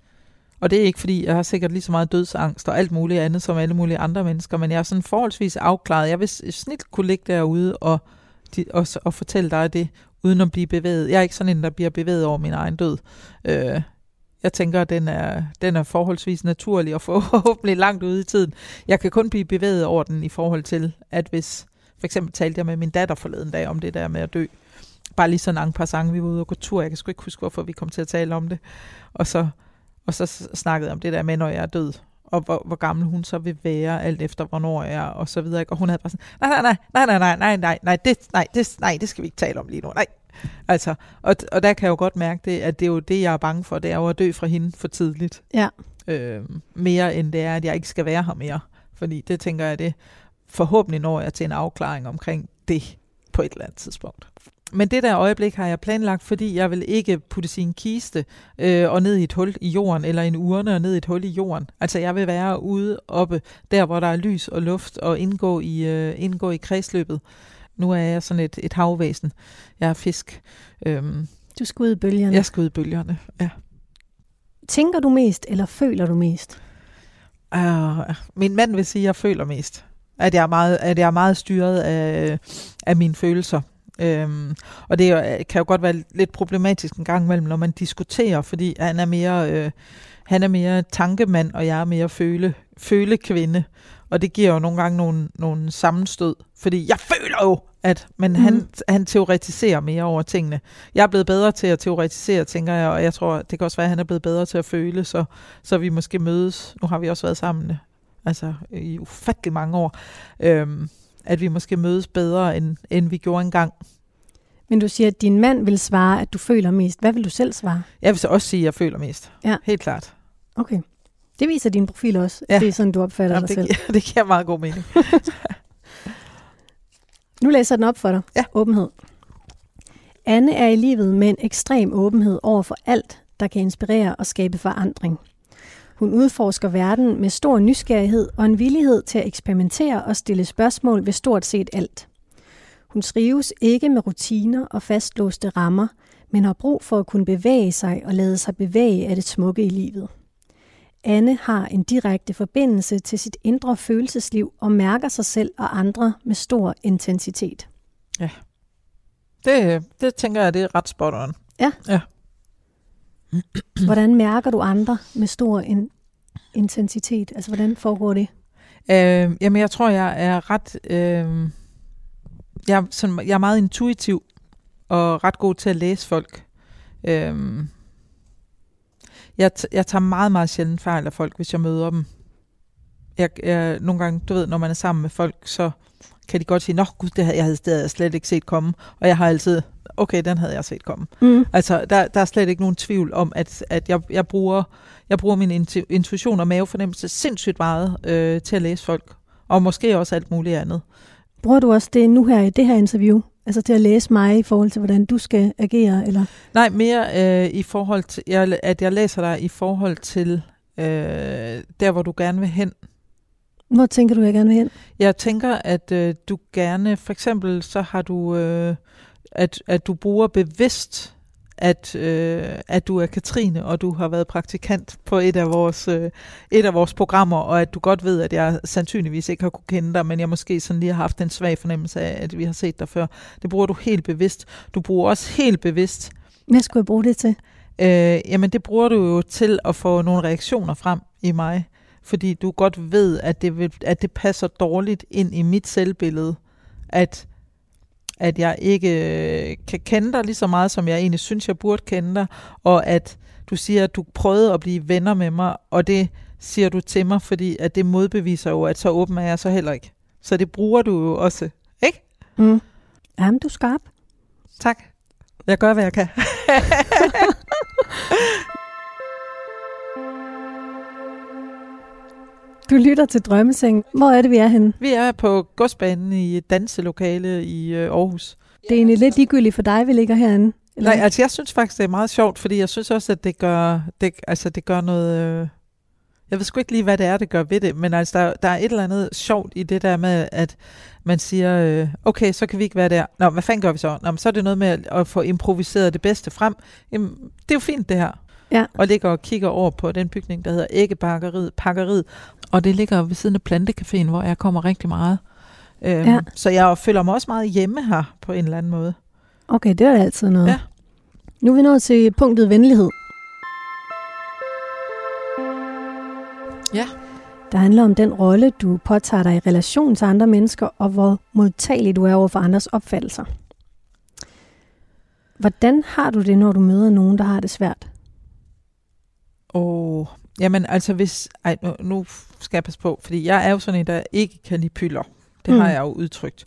og det er ikke fordi, jeg har sikkert lige så meget dødsangst og alt muligt andet som alle mulige andre mennesker, men jeg er sådan forholdsvis afklaret. Jeg vil snit kunne ligge derude og fortælle dig det, uden at blive bevæget. Jeg er ikke sådan en, der bliver bevæget over min egen død. Jeg tænker, at den er forholdsvis naturlig og forhåbentlig langt ude i tiden. Jeg kan kun blive bevæget over den i forhold til, at hvis... For eksempel talte jeg med min datter forleden dag om det der med at dø. Bare lige sådan en passant, vi var ude og gå tur. Jeg kan sgu ikke huske, hvorfor vi kom til at tale om det. Og så snakkede jeg om det der med, når jeg er død. Og hvor gammel hun så vil være, alt efter hvornår jeg er, og så videre. Og hun havde bare sådan, nej, det skal vi ikke tale om lige nu, nej. Altså, og der kan jeg jo godt mærke det, at det er jo det, jeg er bange for, det er jo at dø fra hende for tidligt. Ja. Mere end det er, at jeg ikke skal være her mere. Fordi det tænker jeg, det forhåbentlig når jeg til en afklaring omkring det på et eller andet tidspunkt. Men det der øjeblik har jeg planlagt, fordi jeg vil ikke putte sin kiste og ned i et hul i jorden, eller en urne og ned i et hul i jorden. Altså jeg vil være ude oppe, der hvor der er lys og luft, og indgå i kredsløbet. Nu er jeg sådan et havvæsen. Jeg er fisk. Du skal ud i bølgerne. Jeg skal ud i bølgerne, ja. Tænker du mest, eller føler du mest? Min mand vil sige, at jeg føler mest. At jeg er meget styret af mine følelser. Og det kan jo godt være lidt problematisk en gang imellem, når man diskuterer, fordi han er mere tankemand, og jeg er mere følekvinde. Og det giver jo nogle gange nogle sammenstød, fordi jeg føler jo, han teoretiserer mere over tingene. Jeg er blevet bedre til at teoretisere, tænker jeg, og jeg tror, det kan også være, at han er blevet bedre til at føle, så vi måske mødes. Nu har vi også været sammen, altså i ufattelig mange år. at vi måske mødes bedre, end vi gjorde engang. Men du siger, at din mand vil svare, at du føler mest. Hvad vil du selv svare? Jeg vil så også sige, at jeg føler mest. Ja. Helt klart. Okay. Det viser din profil også. Ja. Det er sådan, du opfatter dig selv. Det giver meget god mening. Nu læser den op for dig. Ja. Åbenhed. Anne er i livet med en ekstrem åbenhed over for alt, der kan inspirere og skabe forandring. Hun udforsker verden med stor nysgerrighed og en villighed til at eksperimentere og stille spørgsmål ved stort set alt. Hun trives ikke med rutiner og fastlåste rammer, men har brug for at kunne bevæge sig og lade sig bevæge af det smukke i livet. Anne har en direkte forbindelse til sit indre følelsesliv og mærker sig selv og andre med stor intensitet. Ja, det tænker jeg, det er ret spot on. Ja. Ja. Hvordan mærker du andre med stor intensitet? Altså, hvordan foregår det? Jamen, jeg tror, jeg er ret... Jeg er meget intuitiv og ret god til at læse folk. Jeg tager meget, meget sjældent fejl af folk, hvis jeg møder dem. Jeg nogle gange, du ved, når man er sammen med folk, så kan de godt sige, nå gud, det her, jeg havde slet ikke set komme. Og jeg har altid, okay, den havde jeg set komme. Mm. Altså, der er slet ikke nogen tvivl om, at jeg bruger min intuition og mavefornemmelse sindssygt meget til at læse folk. Og måske også alt muligt andet. Bruger du også det nu her i det her interview? Altså til at læse mig i forhold til, hvordan du skal agere? Eller? Nej, mere i forhold til, at jeg læser dig i forhold til der, hvor du gerne vil hen. Hvor tænker du, jeg gerne vil hen? Jeg tænker, at du gerne, for eksempel, så har du, at du bruger bevidst, at du er Katrine, og du har været praktikant på et af vores programmer, og at du godt ved, at jeg sandsynligvis ikke har kunnet kende dig, men jeg måske sådan lige har haft en svag fornemmelse af, at vi har set dig før. Det bruger du helt bevidst. Du bruger også helt bevidst. Hvad skulle jeg bruge det til? Jamen, det bruger du jo til at få nogle reaktioner frem i mig, fordi du godt ved, at det passer dårligt ind i mit selvbillede, at jeg ikke kan kende dig lige så meget, som jeg egentlig synes, jeg burde kende dig, og at du siger, at du prøvede at blive venner med mig, og det siger du til mig, fordi at det modbeviser jo, at så åben er jeg så heller ikke. Så det bruger du jo også, ikke? Mm. Jamen, du er skarp. Tak. Jeg gør, hvad jeg kan. Du lytter til Drømmesengen. Hvor er det, vi er henne? Vi er på Godsbanen i et danselokale i Aarhus. Det er egentlig lidt ligegyldigt for dig, vi ligger herinde. Eller? Nej, altså jeg synes faktisk, det er meget sjovt, fordi jeg synes også, at det gør noget... Jeg ved sgu ikke lige, hvad det er, det gør ved det, men altså der er et eller andet sjovt i det der med, at man siger, okay, så kan vi ikke være der. Nå, hvad fanden gør vi så? Nå, så er det noget med at få improviseret det bedste frem. Jamen, det er jo fint, det her. Ja. Og ligger og kigger over på den bygning, der hedder Æggepakkeriet. Og det ligger ved siden af Plantecaféen, hvor jeg kommer rigtig meget. Ja. Så jeg føler mig også meget hjemme her på en eller anden måde. Okay, det er da altid noget. Ja. Nu er vi nået til punktet venlighed. Ja. Der handler om den rolle, du påtager dig i relation til andre mennesker, og hvor modtagelig du er over for andres opfattelser. Hvordan har du det, når du møder nogen, der har det svært? Jamen altså hvis... Ej, nu skal jeg passe på, fordi jeg er jo sådan en, der ikke kan lide pylder. Det har jeg jo udtrykt.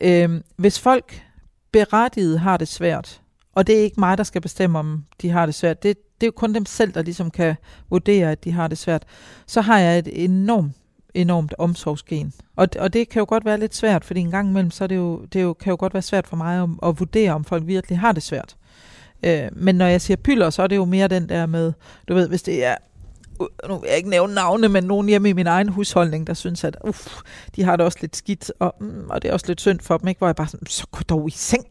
Ja. Hvis folk berettiget har det svært, og det er ikke mig, der skal bestemme, om de har det svært, det er jo kun dem selv, der ligesom kan vurdere, at de har det svært, så har jeg et enormt omsorgsgen. Og det kan jo godt være lidt svært, fordi en gang imellem, så er kan jo godt være svært for mig at vurdere, om folk virkelig har det svært. Men når jeg siger pylder, så er det jo mere den der med, du ved, hvis det er, nu vil jeg ikke nævne navne, men nogen hjemme i min egen husholdning, der synes, at de har det også lidt skidt, og det er også lidt synd for dem, ikke? Hvor jeg bare sådan, så gå dog i seng.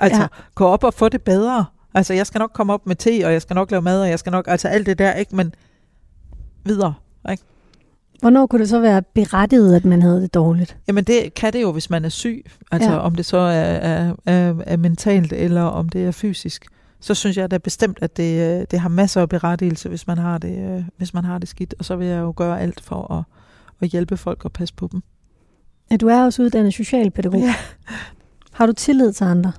Altså, ja. Gå op og få det bedre. Altså, jeg skal nok komme op med te, og jeg skal nok lave mad, og jeg skal nok, altså alt det der, ikke? Men videre, ikke? Hvornår kunne det så være berettiget, at man havde det dårligt? Jamen det kan det jo, hvis man er syg. Altså ja. Om det så er mentalt, eller om det er fysisk. Så synes jeg da bestemt, at det har masser af berettigelse, hvis man har det skidt. Og så vil jeg jo gøre alt for at hjælpe folk og passe på dem. Ja, du er også uddannet socialpædagog. Ja. Har du tillid til andre?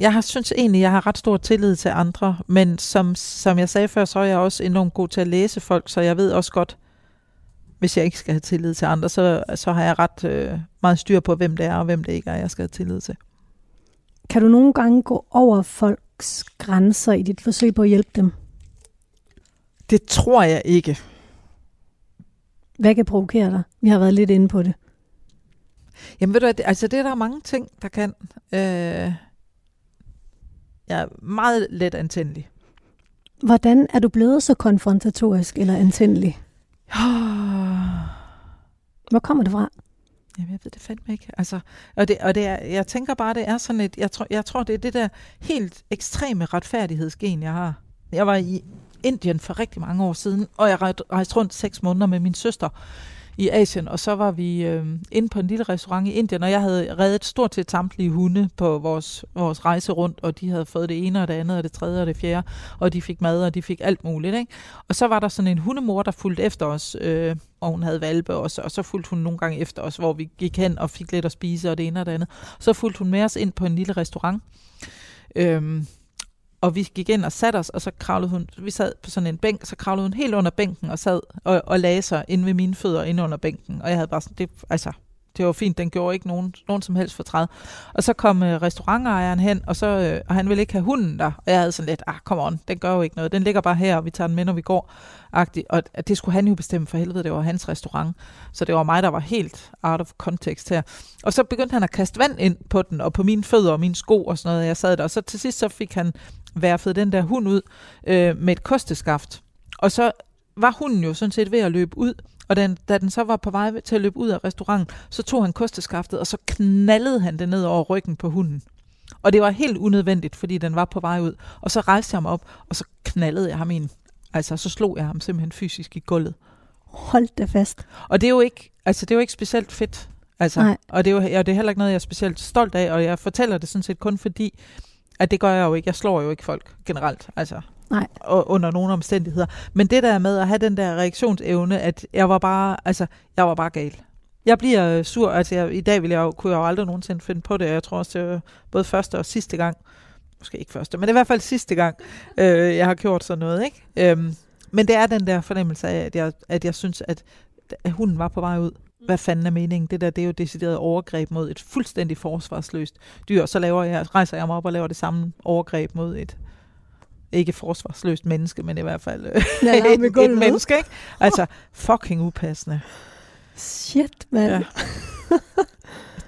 Ja, synes egentlig, jeg har ret stor tillid til andre. Men som jeg sagde før, så er jeg også enormt god til at læse folk, så jeg ved også godt, hvis jeg ikke skal have tillid til andre, så har jeg ret meget styr på, hvem det er og hvem det ikke er, jeg skal have tillid til. Kan du nogle gange gå over folks grænser i dit forsøg på at hjælpe dem? Det tror jeg ikke. Hvad kan provokere dig? Vi har været lidt inde på det. Jamen ved du, altså det er der mange ting, der kan. Jeg er meget let antændelig. Hvordan er du blevet så konfrontatorisk eller antændelig? Hvor kommer det fra? Jamen, jeg ved det fandme ikke. Altså, og det er, jeg tænker bare, det er sådan et... Jeg tror, det er det der helt ekstreme retfærdighedsgen, jeg har. Jeg var i Indien for rigtig mange år siden, og jeg rejste rundt 6 måneder med min søster i Asien, og så var vi inde på en lille restaurant i Indien, og jeg havde reddet stort set samtlige hunde på vores rejse rundt, og de havde fået det ene og det andet, og det tredje og det fjerde, og de fik mad, og de fik alt muligt, ikke? Og så var der sådan en hundemor, der fulgte efter os, og hun havde valpe også, og så fulgte hun nogle gange efter os, hvor vi gik hen og fik lidt at spise, og det ene og det andet. Så fulgte hun med os ind på en lille restaurant, og vi gik ind og satte os, og så kravlede hun, vi sad på sådan en bænk, så kravlede hun helt under bænken og sad og lagde sig inde ved mine fødder inde under bænken. Og jeg havde bare sådan, det var fint, den gjorde ikke nogen som helst fortræd. Og så kom restaurantejeren hen, og han ville ikke have hunden der. Og jeg havde sådan lidt, come on, den gør jo ikke noget. Den ligger bare her, og vi tager den med, når vi går. Og det skulle han jo bestemme, for helvede, det var hans restaurant. Så det var mig, der var helt out of context her. Og så begyndte han at kaste vand ind på den, og på mine fødder og mine sko og sådan noget, og jeg sad der. Og så til sidst så fik han værfede den der hund ud med et kosteskaft. Og så var hunden jo sådan set ved at løbe ud, og da den så var på vej til at løbe ud af restauranten, så tog han kosteskaftet, og så knaldede han det ned over ryggen på hunden. Og det var helt unødvendigt, fordi den var på vej ud. Og så rejste jeg ham op, og så knaldede jeg ham ind. Altså, så slog jeg ham simpelthen fysisk i gulvet. Hold da fast. Og det er jo ikke, specielt fedt. Altså, og det er heller ikke noget, jeg er specielt stolt af, og jeg fortæller det sådan set kun fordi, at det gør jeg jo ikke. Jeg slår jo ikke folk generelt, altså. Nej. Og under nogle omstændigheder. Men det der med at have den der reaktionsevne, at jeg var bare gal. Jeg bliver sur, altså i dag kunne jeg jo aldrig nogensinde finde på det. Jeg tror også, det var både første og sidste gang, måske ikke første, men i hvert fald sidste gang, jeg har gjort sådan noget, ikke? Men det er den der fornemmelse af, at jeg synes, at hunden var på vej ud. Hvad fanden er meningen? Det er jo decideret overgreb mod et fuldstændig forsvarsløst dyr. Så rejser jeg mig op og laver det samme overgreb mod et ikke forsvarsløst menneske, men i hvert fald et menneske, ikke? Altså, fucking upassende. Shit, mand. Ja.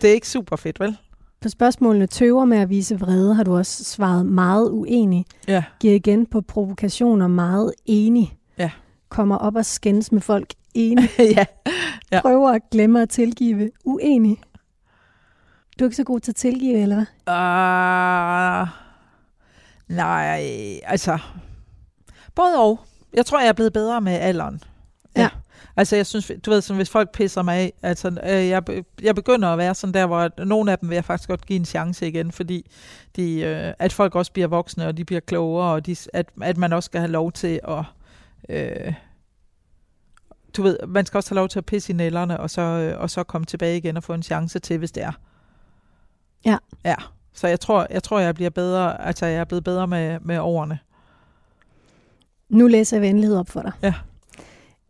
Det er ikke super fedt, vel? På spørgsmålene tøver med at vise vrede, har du også svaret meget uenig. Ja. Giver igen på provokationer meget enig. Ja. Kommer op og skændes med folk enig. Ja. Prøver at glemme at tilgive uenig. Du er ikke så god til at tilgive, eller hvad? Nej, altså... Både og. Jeg tror, jeg er blevet bedre med alderen. Ja. Altså, jeg synes, du ved, sådan, hvis folk pisser mig af, altså, jeg begynder at være sådan der, hvor nogle af dem vil jeg faktisk godt give en chance igen, fordi at folk også bliver voksne, og de bliver klogere, og at man også skal have lov til at... Du ved, man skal også have lov til at pisse i nælderne, og så komme tilbage igen og få en chance til, hvis det er. Ja. Ja, så jeg tror, jeg bliver bedre, altså jeg er blevet bedre med årene. Nu læser jeg venlighed op for dig. Ja.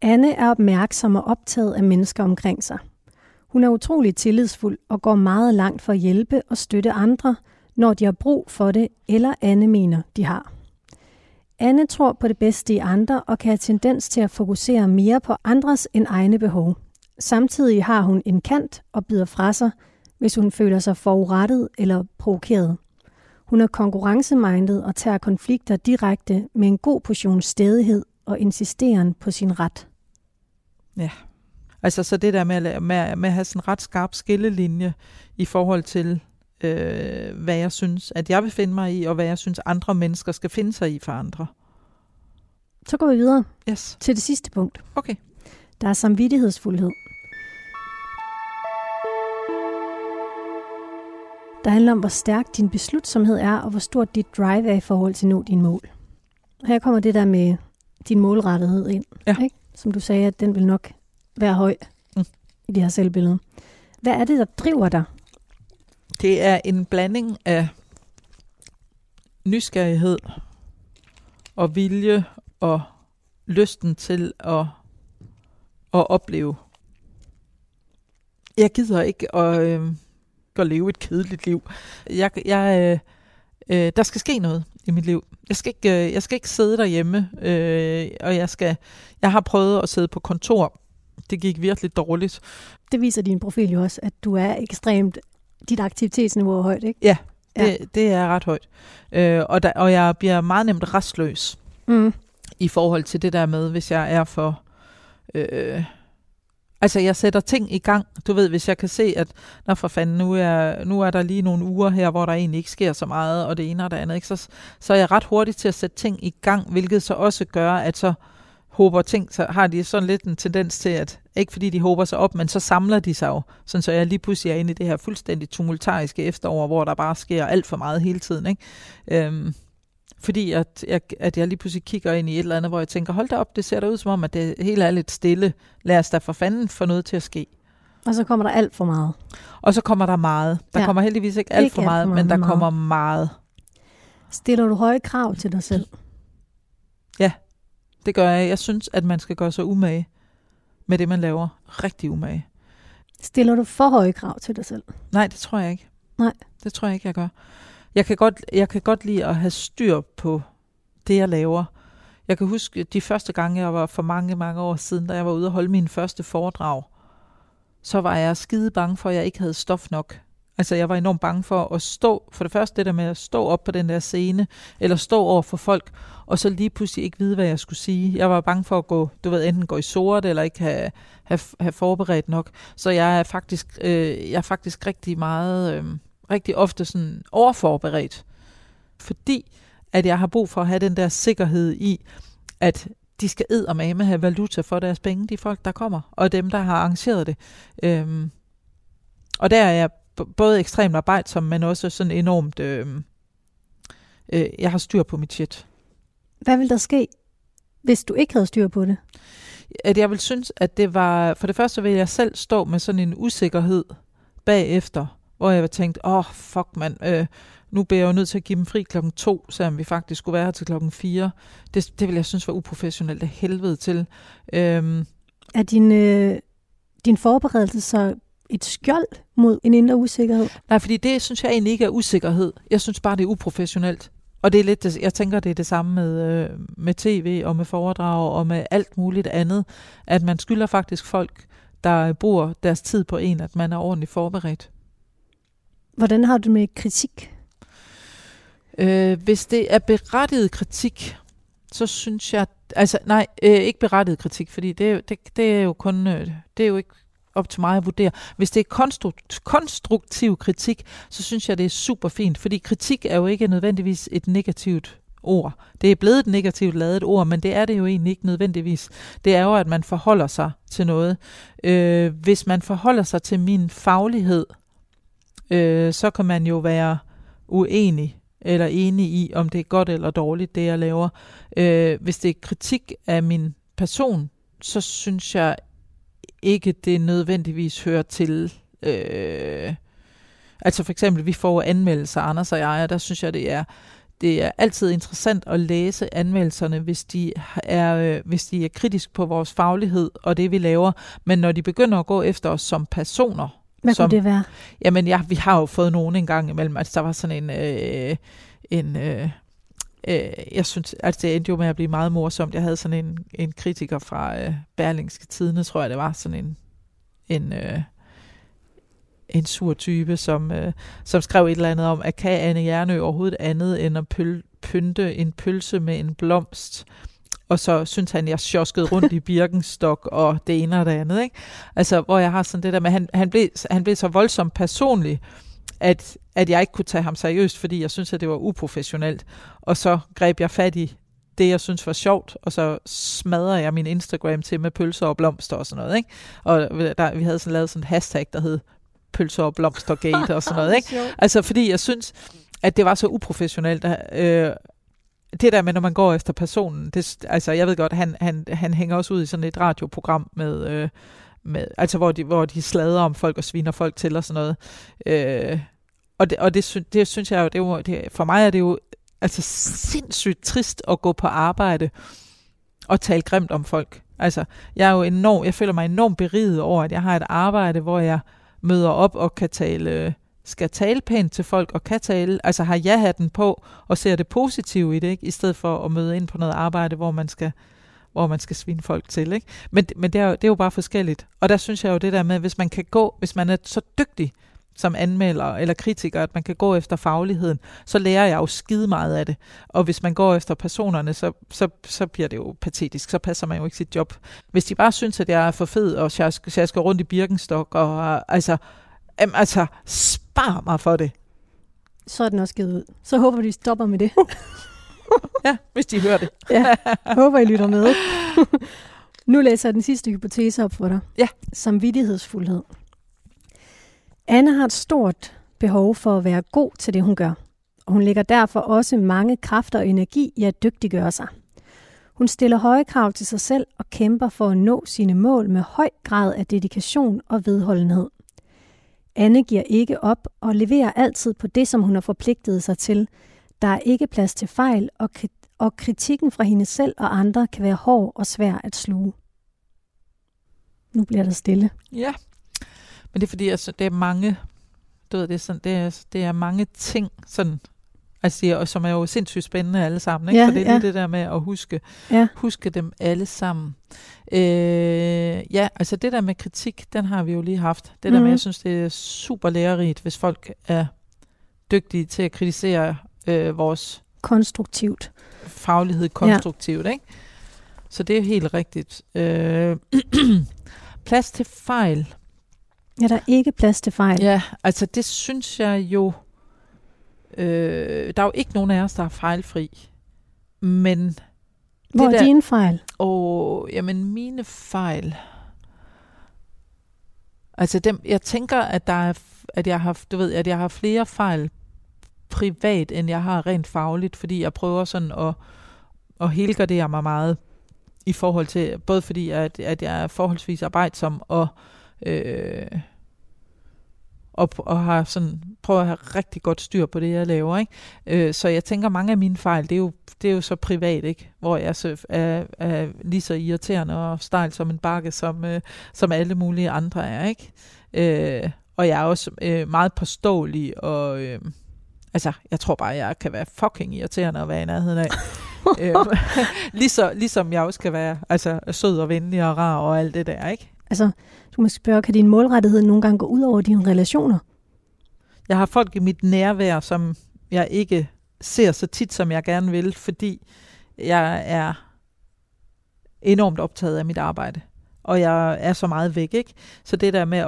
Anne er opmærksom og optaget af mennesker omkring sig. Hun er utrolig tillidsfuld og går meget langt for at hjælpe og støtte andre, når de har brug for det, eller Anne mener, de har. Anne tror på det bedste i andre og kan have tendens til at fokusere mere på andres end egne behov. Samtidig har hun en kant og bider fra sig, hvis hun føler sig forurettet eller provokeret. Hun er konkurrencemindet og tager konflikter direkte med en god portion stædighed og insisteren på sin ret. Ja, altså så det der med at have sådan en ret skarp skillelinje i forhold til... hvad jeg synes, at jeg vil finde mig i, og hvad jeg synes, andre mennesker skal finde sig i for andre. Så går vi videre til det sidste punkt. Okay. Der er samvittighedsfuldhed. Der handler om, hvor stærk din beslutsomhed er, og hvor stort dit drive er i forhold til at nå dine mål. Her kommer det der med din målrettighed ind. Ja. Ikke? Som du sagde, at den vil nok være høj i det her selvbillede. Hvad er det, der driver dig? Det er en blanding af nysgerrighed og vilje og lysten til at at opleve. Jeg gider ikke at leve et kedeligt liv. Der skal ske noget i mit liv. Jeg skal ikke sidde derhjemme, og jeg har prøvet at sidde på kontor. Det gik virkelig dårligt. Det viser din profil jo også, at du er ekstremt, dit aktivitetsniveau er højt, ikke? Ja, det er ret højt. Og jeg bliver meget nemt rastløs i forhold til det der med, hvis jeg er for... Altså, jeg sætter ting i gang. Du ved, hvis jeg kan se, at nu er der lige nogle uger her, hvor der egentlig ikke sker så meget, og det ene og det andet, ikke? Så er jeg ret hurtig til at sætte ting i gang, hvilket så også gør, at så håber ting, så har de sådan lidt en tendens til, at ikke fordi de håber sig op, men så samler de sig jo, sådan så jeg lige pludselig er inde i det her fuldstændig tumultariske efterår, hvor der bare sker alt for meget hele tiden, ikke? Fordi at jeg lige pludselig kigger ind i et eller andet, hvor jeg tænker, hold da op, det ser da ud som om, at det hele er lidt stille. Lad os da for fanden få noget til at ske. Og så kommer der alt for meget. Og så kommer der meget. Der kommer heldigvis ikke alt for meget, men der kommer meget. Stiller du høje krav til dig selv? Ja, det gør jeg. Jeg synes, at man skal gøre sig umage med det, man laver. Rigtig umage. Stiller du for høje krav til dig selv? Nej, det tror jeg ikke. Nej. Det tror jeg ikke, jeg gør. Jeg kan godt lide at have styr på det, jeg laver. Jeg kan huske de første gange, jeg var for mange år siden, da jeg var ude og holde min første foredrag, så var jeg skide bange for, at jeg ikke havde stof nok. Altså, jeg var enormt bange for at stå, for det første det der med at stå op på den der scene, eller stå over for folk, og så lige pludselig ikke vide, hvad jeg skulle sige. Jeg var bange for at enten gå i sort, eller ikke have forberedt nok. Så jeg er faktisk, rigtig meget... rigtig ofte sådan overforberedt, fordi at jeg har brug for at have den der sikkerhed i, at de skal eddermame have valuta for deres penge, de folk, der kommer, og dem, der har arrangeret det. Og der er jeg både ekstremt arbejdsom, men også sådan enormt, jeg har styr på mit shit. Hvad ville der ske, hvis du ikke havde styr på det? At jeg ville synes, at det var, for det første vil jeg selv stå med sådan en usikkerhed bagefter, hvor jeg var tænkt, fuck mand, nu bliver jeg jo nødt til at give dem fri 2:00, selvom vi faktisk skulle være her til 4:00. Det ville jeg synes var uprofessionelt af helvede til. Er din forberedelse så et skjold mod en indre usikkerhed? Nej, fordi det synes jeg egentlig ikke er usikkerhed. Jeg synes bare, det er uprofessionelt. Og det er lidt, jeg tænker, det er det samme med tv og med foredrag og med alt muligt andet, at man skylder faktisk folk, der bruger deres tid på en, at man er ordentligt forberedt. Hvordan har du med kritik? Hvis det er berettiget kritik, så synes jeg... Altså nej, ikke berettiget kritik, fordi det er jo kun... det er jo ikke op til mig at vurdere. Hvis det er konstruktiv kritik, så synes jeg, det er super fint, fordi kritik er jo ikke nødvendigvis et negativt ord. Det er blevet et negativt ladet ord, men det er det jo egentlig ikke nødvendigvis. Det er jo, at man forholder sig til noget. Hvis man forholder sig til min faglighed... så kan man jo være uenig eller enig i, om det er godt eller dårligt, det jeg laver. Hvis det er kritik af min person, så synes jeg ikke, det nødvendigvis hører til. Altså for eksempel, vi får anmeldelser, Anders og jeg, og der synes jeg, det er altid interessant at læse anmeldelserne, hvis de er kritisk på vores faglighed og det, vi laver. Men når de begynder at gå efter os som personer, Hvad kunne det være? Jamen, vi har jo fået nogen en gang imellem. Altså, der var sådan jeg synes, altså, det endte jo med at blive meget morsomt. Jeg havde sådan en kritiker fra Berlingske Tidende, tror jeg, det var sådan en sur type, som skrev et eller andet om, at kan Anne Hjernø overhovedet andet end at pynte en pølse med en blomst? Og så synes han, jeg sjoskede rundt i Birkenstok og det ene og det andet, ikke? Altså, hvor jeg har sådan det der med, han blev så voldsomt personlig, at jeg ikke kunne tage ham seriøst, fordi jeg synes, at det var uprofessionelt. Og så greb jeg fat i det, jeg synes var sjovt, og så smadrede jeg min Instagram til med pølser og blomster og sådan noget, ikke? Og vi havde sådan lavet sådan et hashtag, der hed pølser og blomstergate og sådan noget, ikke? Altså, fordi jeg synes, at det var så uprofessionelt, det der med, når man går efter personen, altså jeg ved godt, han hænger også ud i sådan et radioprogram med altså hvor de slader om folk og sviner folk til og sådan noget. Og det synes jeg jo, for mig er det jo altså sindssygt trist at gå på arbejde og tale grimt om folk. Altså, jeg føler mig enormt beriget over, at jeg har et arbejde, hvor jeg møder op og skal tale pænt til folk og kan tale, altså har ja-hatten på og ser det positive i det, ikke? I stedet for at møde ind på noget arbejde, hvor man skal svine folk til, ikke? Men det er jo bare forskelligt. Og der synes jeg jo det der med, hvis man er så dygtig som anmelder eller kritiker, at man kan gå efter fagligheden, så lærer jeg jo skide meget af det. Og hvis man går efter personerne, så bliver det jo patetisk, så passer man jo ikke sit job. Hvis de bare synes, at jeg er for fed, og jeg skal rundt i Birkenstock, og altså spar mig for det. Så er den også givet ud. Så håber de stopper med det. Ja, hvis de hører det. Ja, håber I lytter med. Nu læser jeg den sidste hypotese op for dig. Ja. Samvittighedsfuldhed. Anne har et stort behov for at være god til det, hun gør. Og hun lægger derfor også mange kræfter og energi i at dygtiggøre sig. Hun stiller høje krav til sig selv og kæmper for at nå sine mål med høj grad af dedikation og vedholdenhed. Anne giver ikke op og leverer altid på det, som hun har forpligtet sig til. Der er ikke plads til fejl, og kritikken fra hende selv og andre kan være hård og svær at sluge. Nu bliver der stille. Ja, men det er fordi, altså, det er mange, du ved, det er mange ting, sådan, altså, og som er jo sindssygt spændende alle sammen. Ikke? Ja, så det er lige det der med at huske dem alle sammen. Ja, altså det der med kritik, den har vi jo lige haft. Det der med, jeg synes, det er super lærerigt, hvis folk er dygtige til at kritisere vores faglighed konstruktivt. Ja. Ikke? Så det er helt rigtigt. Plads til fejl. Ja, der er ikke plads til fejl. Ja, altså det synes jeg jo... der er jo ikke nogen af os, der er fejlfri. Men... Hvor er dine fejl? Jamen mine fejl... Altså dem, jeg tænker, at jeg har flere fejl privat, end jeg har rent fagligt, fordi jeg prøver sådan at helgardere mig meget i forhold til, både fordi at jeg er forholdsvis arbejdsom og har sådan, prøver at have rigtig godt styr på det, jeg laver. Ikke? Så jeg tænker, mange af mine fejl, det er jo så privat, ikke? Hvor jeg så er lige så irriterende og stejl som en bakke, som alle mulige andre er. Ikke? Og jeg er også meget påståelig, og altså, jeg tror bare, jeg kan være fucking irriterende at være i nærheden af. Ligesom jeg også kan være altså, sød og venlig og rar og alt det der, ikke? Altså, du må spørge, kan din målrettighed nogle gange gå ud over dine relationer? Jeg har folk i mit nærvær, som jeg ikke ser så tit, som jeg gerne vil, fordi jeg er enormt optaget af mit arbejde. Og jeg er så meget væk, ikke? Så det der med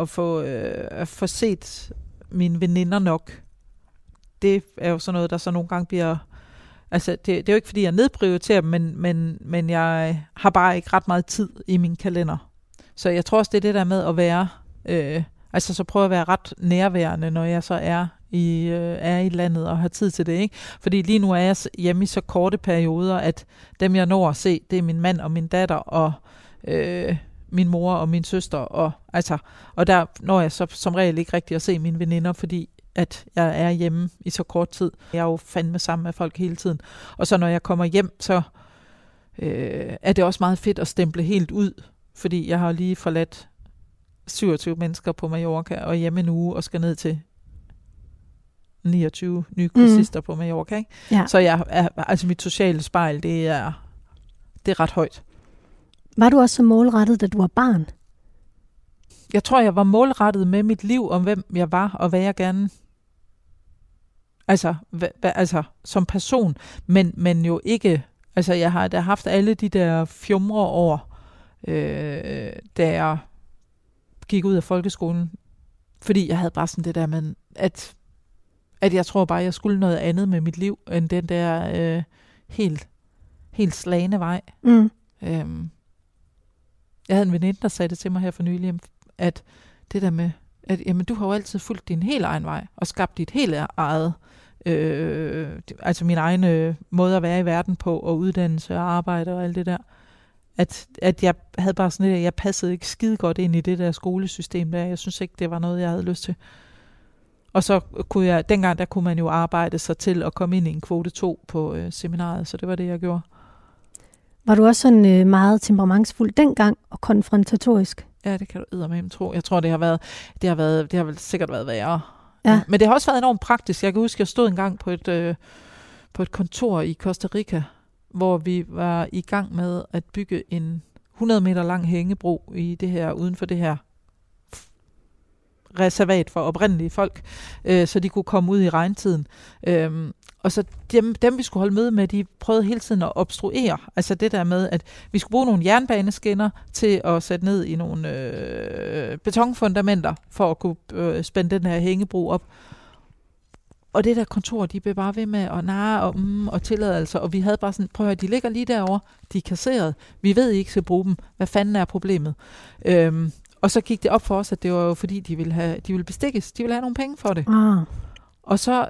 at få set mine veninder nok, det er jo sådan noget, der så nogle gange bliver... Altså, det er jo ikke, fordi jeg nedprioriterer dem, men jeg har bare ikke ret meget tid i min kalender. Så jeg tror også, det er det der med at være... så prøve at være ret nærværende, når jeg så er i landet og har tid til det, ikke? Fordi lige nu er jeg hjemme i så korte perioder, at dem, jeg når at se, det er min mand og min datter og min mor og min søster. Og der når jeg så som regel ikke rigtig at se mine veninder, fordi at jeg er hjemme i så kort tid. Jeg er jo fandme sammen med folk hele tiden. Og så når jeg kommer hjem, så er det også meget fedt at stemple helt ud, fordi jeg har lige forladt 27 mennesker på Majorca og hjemme en uge og skal ned til 29 nye kursister på Majorca. Ikke? Ja. Så mit sociale spejl, det er ret højt. Var du også så målrettet, da du var barn? Jeg tror, jeg var målrettet med mit liv om, hvem jeg var og hvad jeg gerne... Altså som person, men jo ikke... Altså, jeg har da haft alle de der fjumre år, da jeg gik ud af folkeskolen, fordi jeg havde bare sådan det der med, at jeg tror bare, jeg skulle noget andet med mit liv, end den der helt slagende vej. Mm. Jeg havde en veninde, der sagde det til mig her for nylig, at det der med, at jamen, du har jo altid fulgt din helt egen vej, og skabt dit helt eget, min egen måde at være i verden på, og uddannelse og arbejde og alt det der. At jeg havde bare sådan lidt, jeg passede ikke skide godt ind i det der skolesystem der. Jeg synes ikke, det var noget, jeg havde lyst til. Og så kunne jeg, dengang der kunne man jo arbejde sig til at komme ind i en kvote 2 på seminaret, så det var det, jeg gjorde. Var du også sådan meget temperamentsfuld dengang og konfrontatorisk? Ja, det kan du eddermame tro. Jeg tror, det har sikkert været værre. Ja. Men det har også været enormt praktisk. Jeg kan huske, jeg stod en gang på et kontor i Costa Rica, hvor vi var i gang med at bygge en 100 meter lang hængebro i det her, uden for det her reservat for oprindelige folk, så de kunne komme ud i regntiden. Og så dem, vi skulle holde møde med, de prøvede hele tiden at obstruere. Altså det der med, at vi skulle bruge nogle jernbaneskinner til at sætte ned i nogle betonfundamenter, for at kunne spænde den her hængebro op. Og det der kontor, de blev bare ved med og narre og tilladelser. Og vi havde bare sådan, prøv at høre, de ligger lige derovre, de er kasseret. Vi ved I ikke skal bruge dem. Hvad fanden er problemet? Og så gik det op for os, at det var jo fordi, de ville bestikkes. De ville have nogle penge for det. Ah. Og så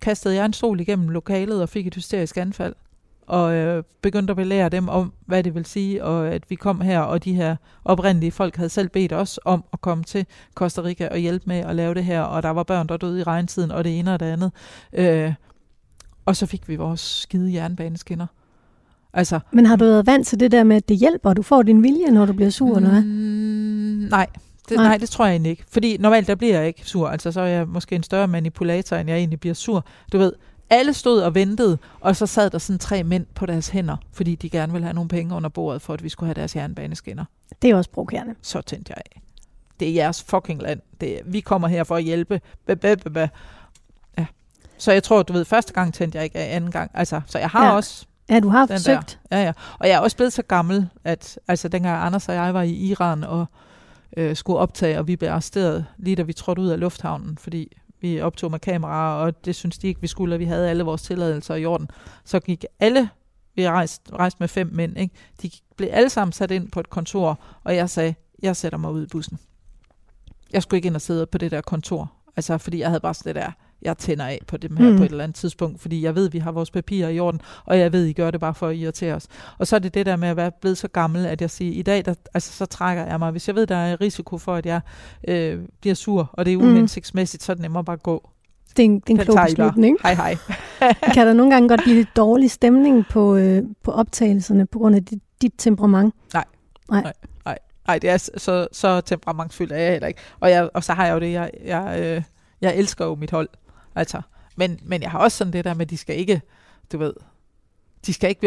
kastede jeg en stol igennem lokalet og fik et hysterisk anfald. Og begyndte at belære dem om, hvad det vil sige, og at vi kom her, og de her oprindelige folk havde selv bedt os om at komme til Costa Rica og hjælpe med at lave det her. Og der var børn, der døde i regntiden, og det ene og det andet. Og så fik vi vores skide jernbaneskinner. Altså, men har du været vant til det der med, at det hjælper, og du får din vilje, når du bliver sur, eller hvad? Nej, det tror jeg egentlig ikke. Fordi normalt, der bliver jeg ikke sur. Altså, så er jeg måske en større manipulator, end jeg egentlig bliver sur. Du ved, alle stod og ventede, og så sad der sådan 3 mænd på deres hænder, fordi de gerne ville have nogle penge under bordet, for at vi skulle have deres jernbaneskinner. Det er også provokerende. Så tændte jeg af. Det er jeres fucking land. Vi kommer her for at hjælpe. Ja. Så jeg tror, du ved, første gang tændte jeg ikke af, anden gang. Altså, så jeg har også... Ja, du har forsøgt. Ja. Og jeg er også blevet så gammel, at altså, dengang Anders og jeg var i Iran og skulle optage, og vi blev arresteret, lige da vi trådte ud af lufthavnen, fordi vi optog med kameraer, og det synes de ikke, vi skulle, og vi havde alle vores tilladelser i orden. Så gik alle, vi rejste med 5 mænd, ikke? De blev alle sammen sat ind på et kontor, og jeg sagde, jeg sætter mig ud i bussen. Jeg skulle ikke ind og sidde på det der kontor, altså fordi jeg havde bare sådan det der... Jeg tænder af på dem her på et eller andet tidspunkt, fordi jeg ved, vi har vores papirer i orden, og jeg ved, I gør det bare for at irritere os. Og så er det det der med at være blevet så gammel, at jeg siger, i dag, så trækker jeg mig. Hvis jeg ved, der er risiko for, at jeg bliver sur, og det er uhensigtsmæssigt, så er det nemmere bare at gå. Det er en klog beslutning. Hej. Kan der nogle gange godt blive lidt dårlig stemning på optagelserne, på grund af dit temperament? Nej, det er så temperamentsfyldt er jeg heller ikke. Og så har jeg jo det, jeg elsker jo mit hold. Altså, men jeg har også sådan det der med, de skal ikke, du ved, de skal ikke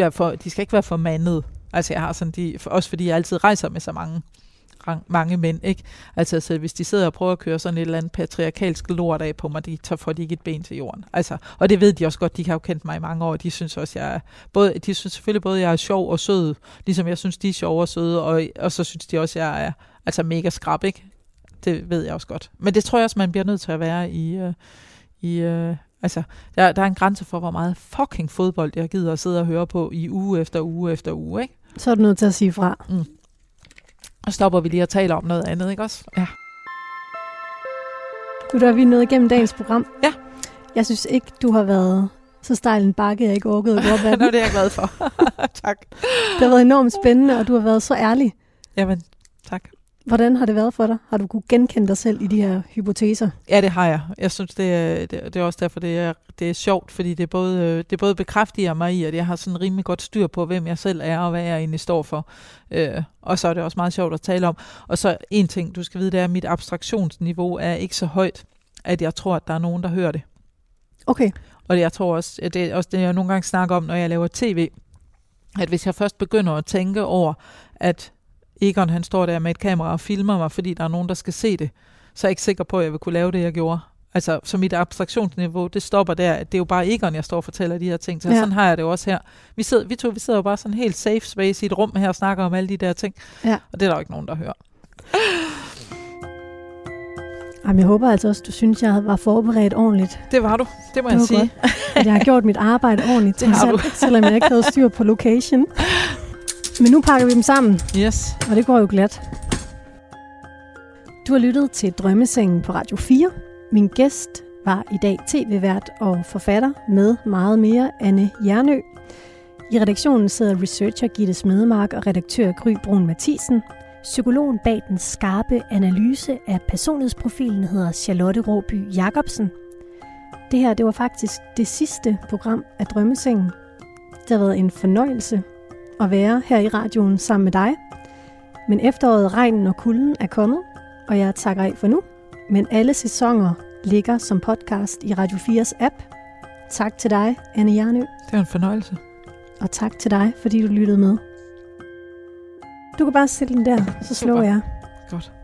være for mandet. Altså, jeg har sådan også fordi jeg altid rejser med så mange mænd, ikke? Altså, så hvis de sidder og prøver at køre sådan et eller andet patriarkalsk lort af på mig, så får de ikke et ben til jorden. Altså, og det ved de også godt, de har jo kendt mig i mange år, de synes også, jeg er de synes selvfølgelig både, jeg er sjov og sød, ligesom jeg synes, de er sjov og søde, og så synes de også, jeg er altså mega skrab, ikke? Det ved jeg også godt. Men det tror jeg også, man bliver nødt til at være i... der er en grænse for, hvor meget fucking fodbold jeg gider at sidde og høre på i uge efter uge efter uge, ikke? Så er du nødt til at sige fra. Og stopper vi lige at tale om noget andet, ikke også? Ja. Nu der er vi nået igennem dagens program. Ja. Jeg synes ikke, du har været så stejl en bakke, jeg ikke orkede at gå op ad den. Nå, det er jeg glad for. Tak. Det har været enormt spændende, og du har været så ærlig. Jamen, tak. Hvordan har det været for dig? Har du kunne genkende dig selv i de her hypoteser? Ja, det har jeg. Jeg synes, det er også derfor, det er sjovt, fordi det både bekræftiger mig i, at jeg har sådan rimelig godt styr på, hvem jeg selv er og hvad jeg egentlig står for. Og så er det også meget sjovt at tale om. Og så en ting, du skal vide, det er, at mit abstraktionsniveau er ikke så højt, at jeg tror, at der er nogen, der hører det. Okay. Og jeg tror også, at det er også det, jeg nogle gange snakker om, når jeg laver tv, at hvis jeg først begynder at tænke over, at Egon, han står der med et kamera og filmer mig, fordi der er nogen, der skal se det, så er jeg ikke sikker på, at jeg vil kunne lave det, jeg gjorde. Altså, så mit abstraktionsniveau, det stopper der. Det er jo bare Egon, jeg står og fortæller de her ting til. Ja. Sådan har jeg det også her. Vi sidder jo bare sådan helt safe space i et rum her og snakker om alle de der ting. Ja. Og det er der jo ikke nogen, der hører. Jamen, jeg håber altså også, du synes, jeg var forberedt ordentligt. Det var du. Det må det jeg sige. Jeg har gjort mit arbejde ordentligt. Det har du. Selvom jeg ikke havde styr på location. Men nu pakker vi dem sammen, yes. Og det går jo glat. Du har lyttet til Drømmesengen på Radio 4. Min gæst var i dag tv-vært og forfatter med meget mere, Anne Hjernø. I redaktionen sidder researcher Gitte Smedemark og redaktør Gry Brun Mathisen. Psykologen bag den skarpe analyse af personlighedsprofilen hedder Charlotte Råby Jacobsen. Det her, det var faktisk det sidste program af Drømmesengen. Det har været en fornøjelse. at være her i radioen sammen med dig. Men efteråret, regnen og kulden er kommet, og jeg takker af for nu. Men alle sæsoner ligger som podcast i Radio 4's app. Tak til dig, Anne Hjernø. Det var en fornøjelse. Og tak til dig, fordi du lyttede med. Du kan bare sætte den der, så slår jeg. Godt.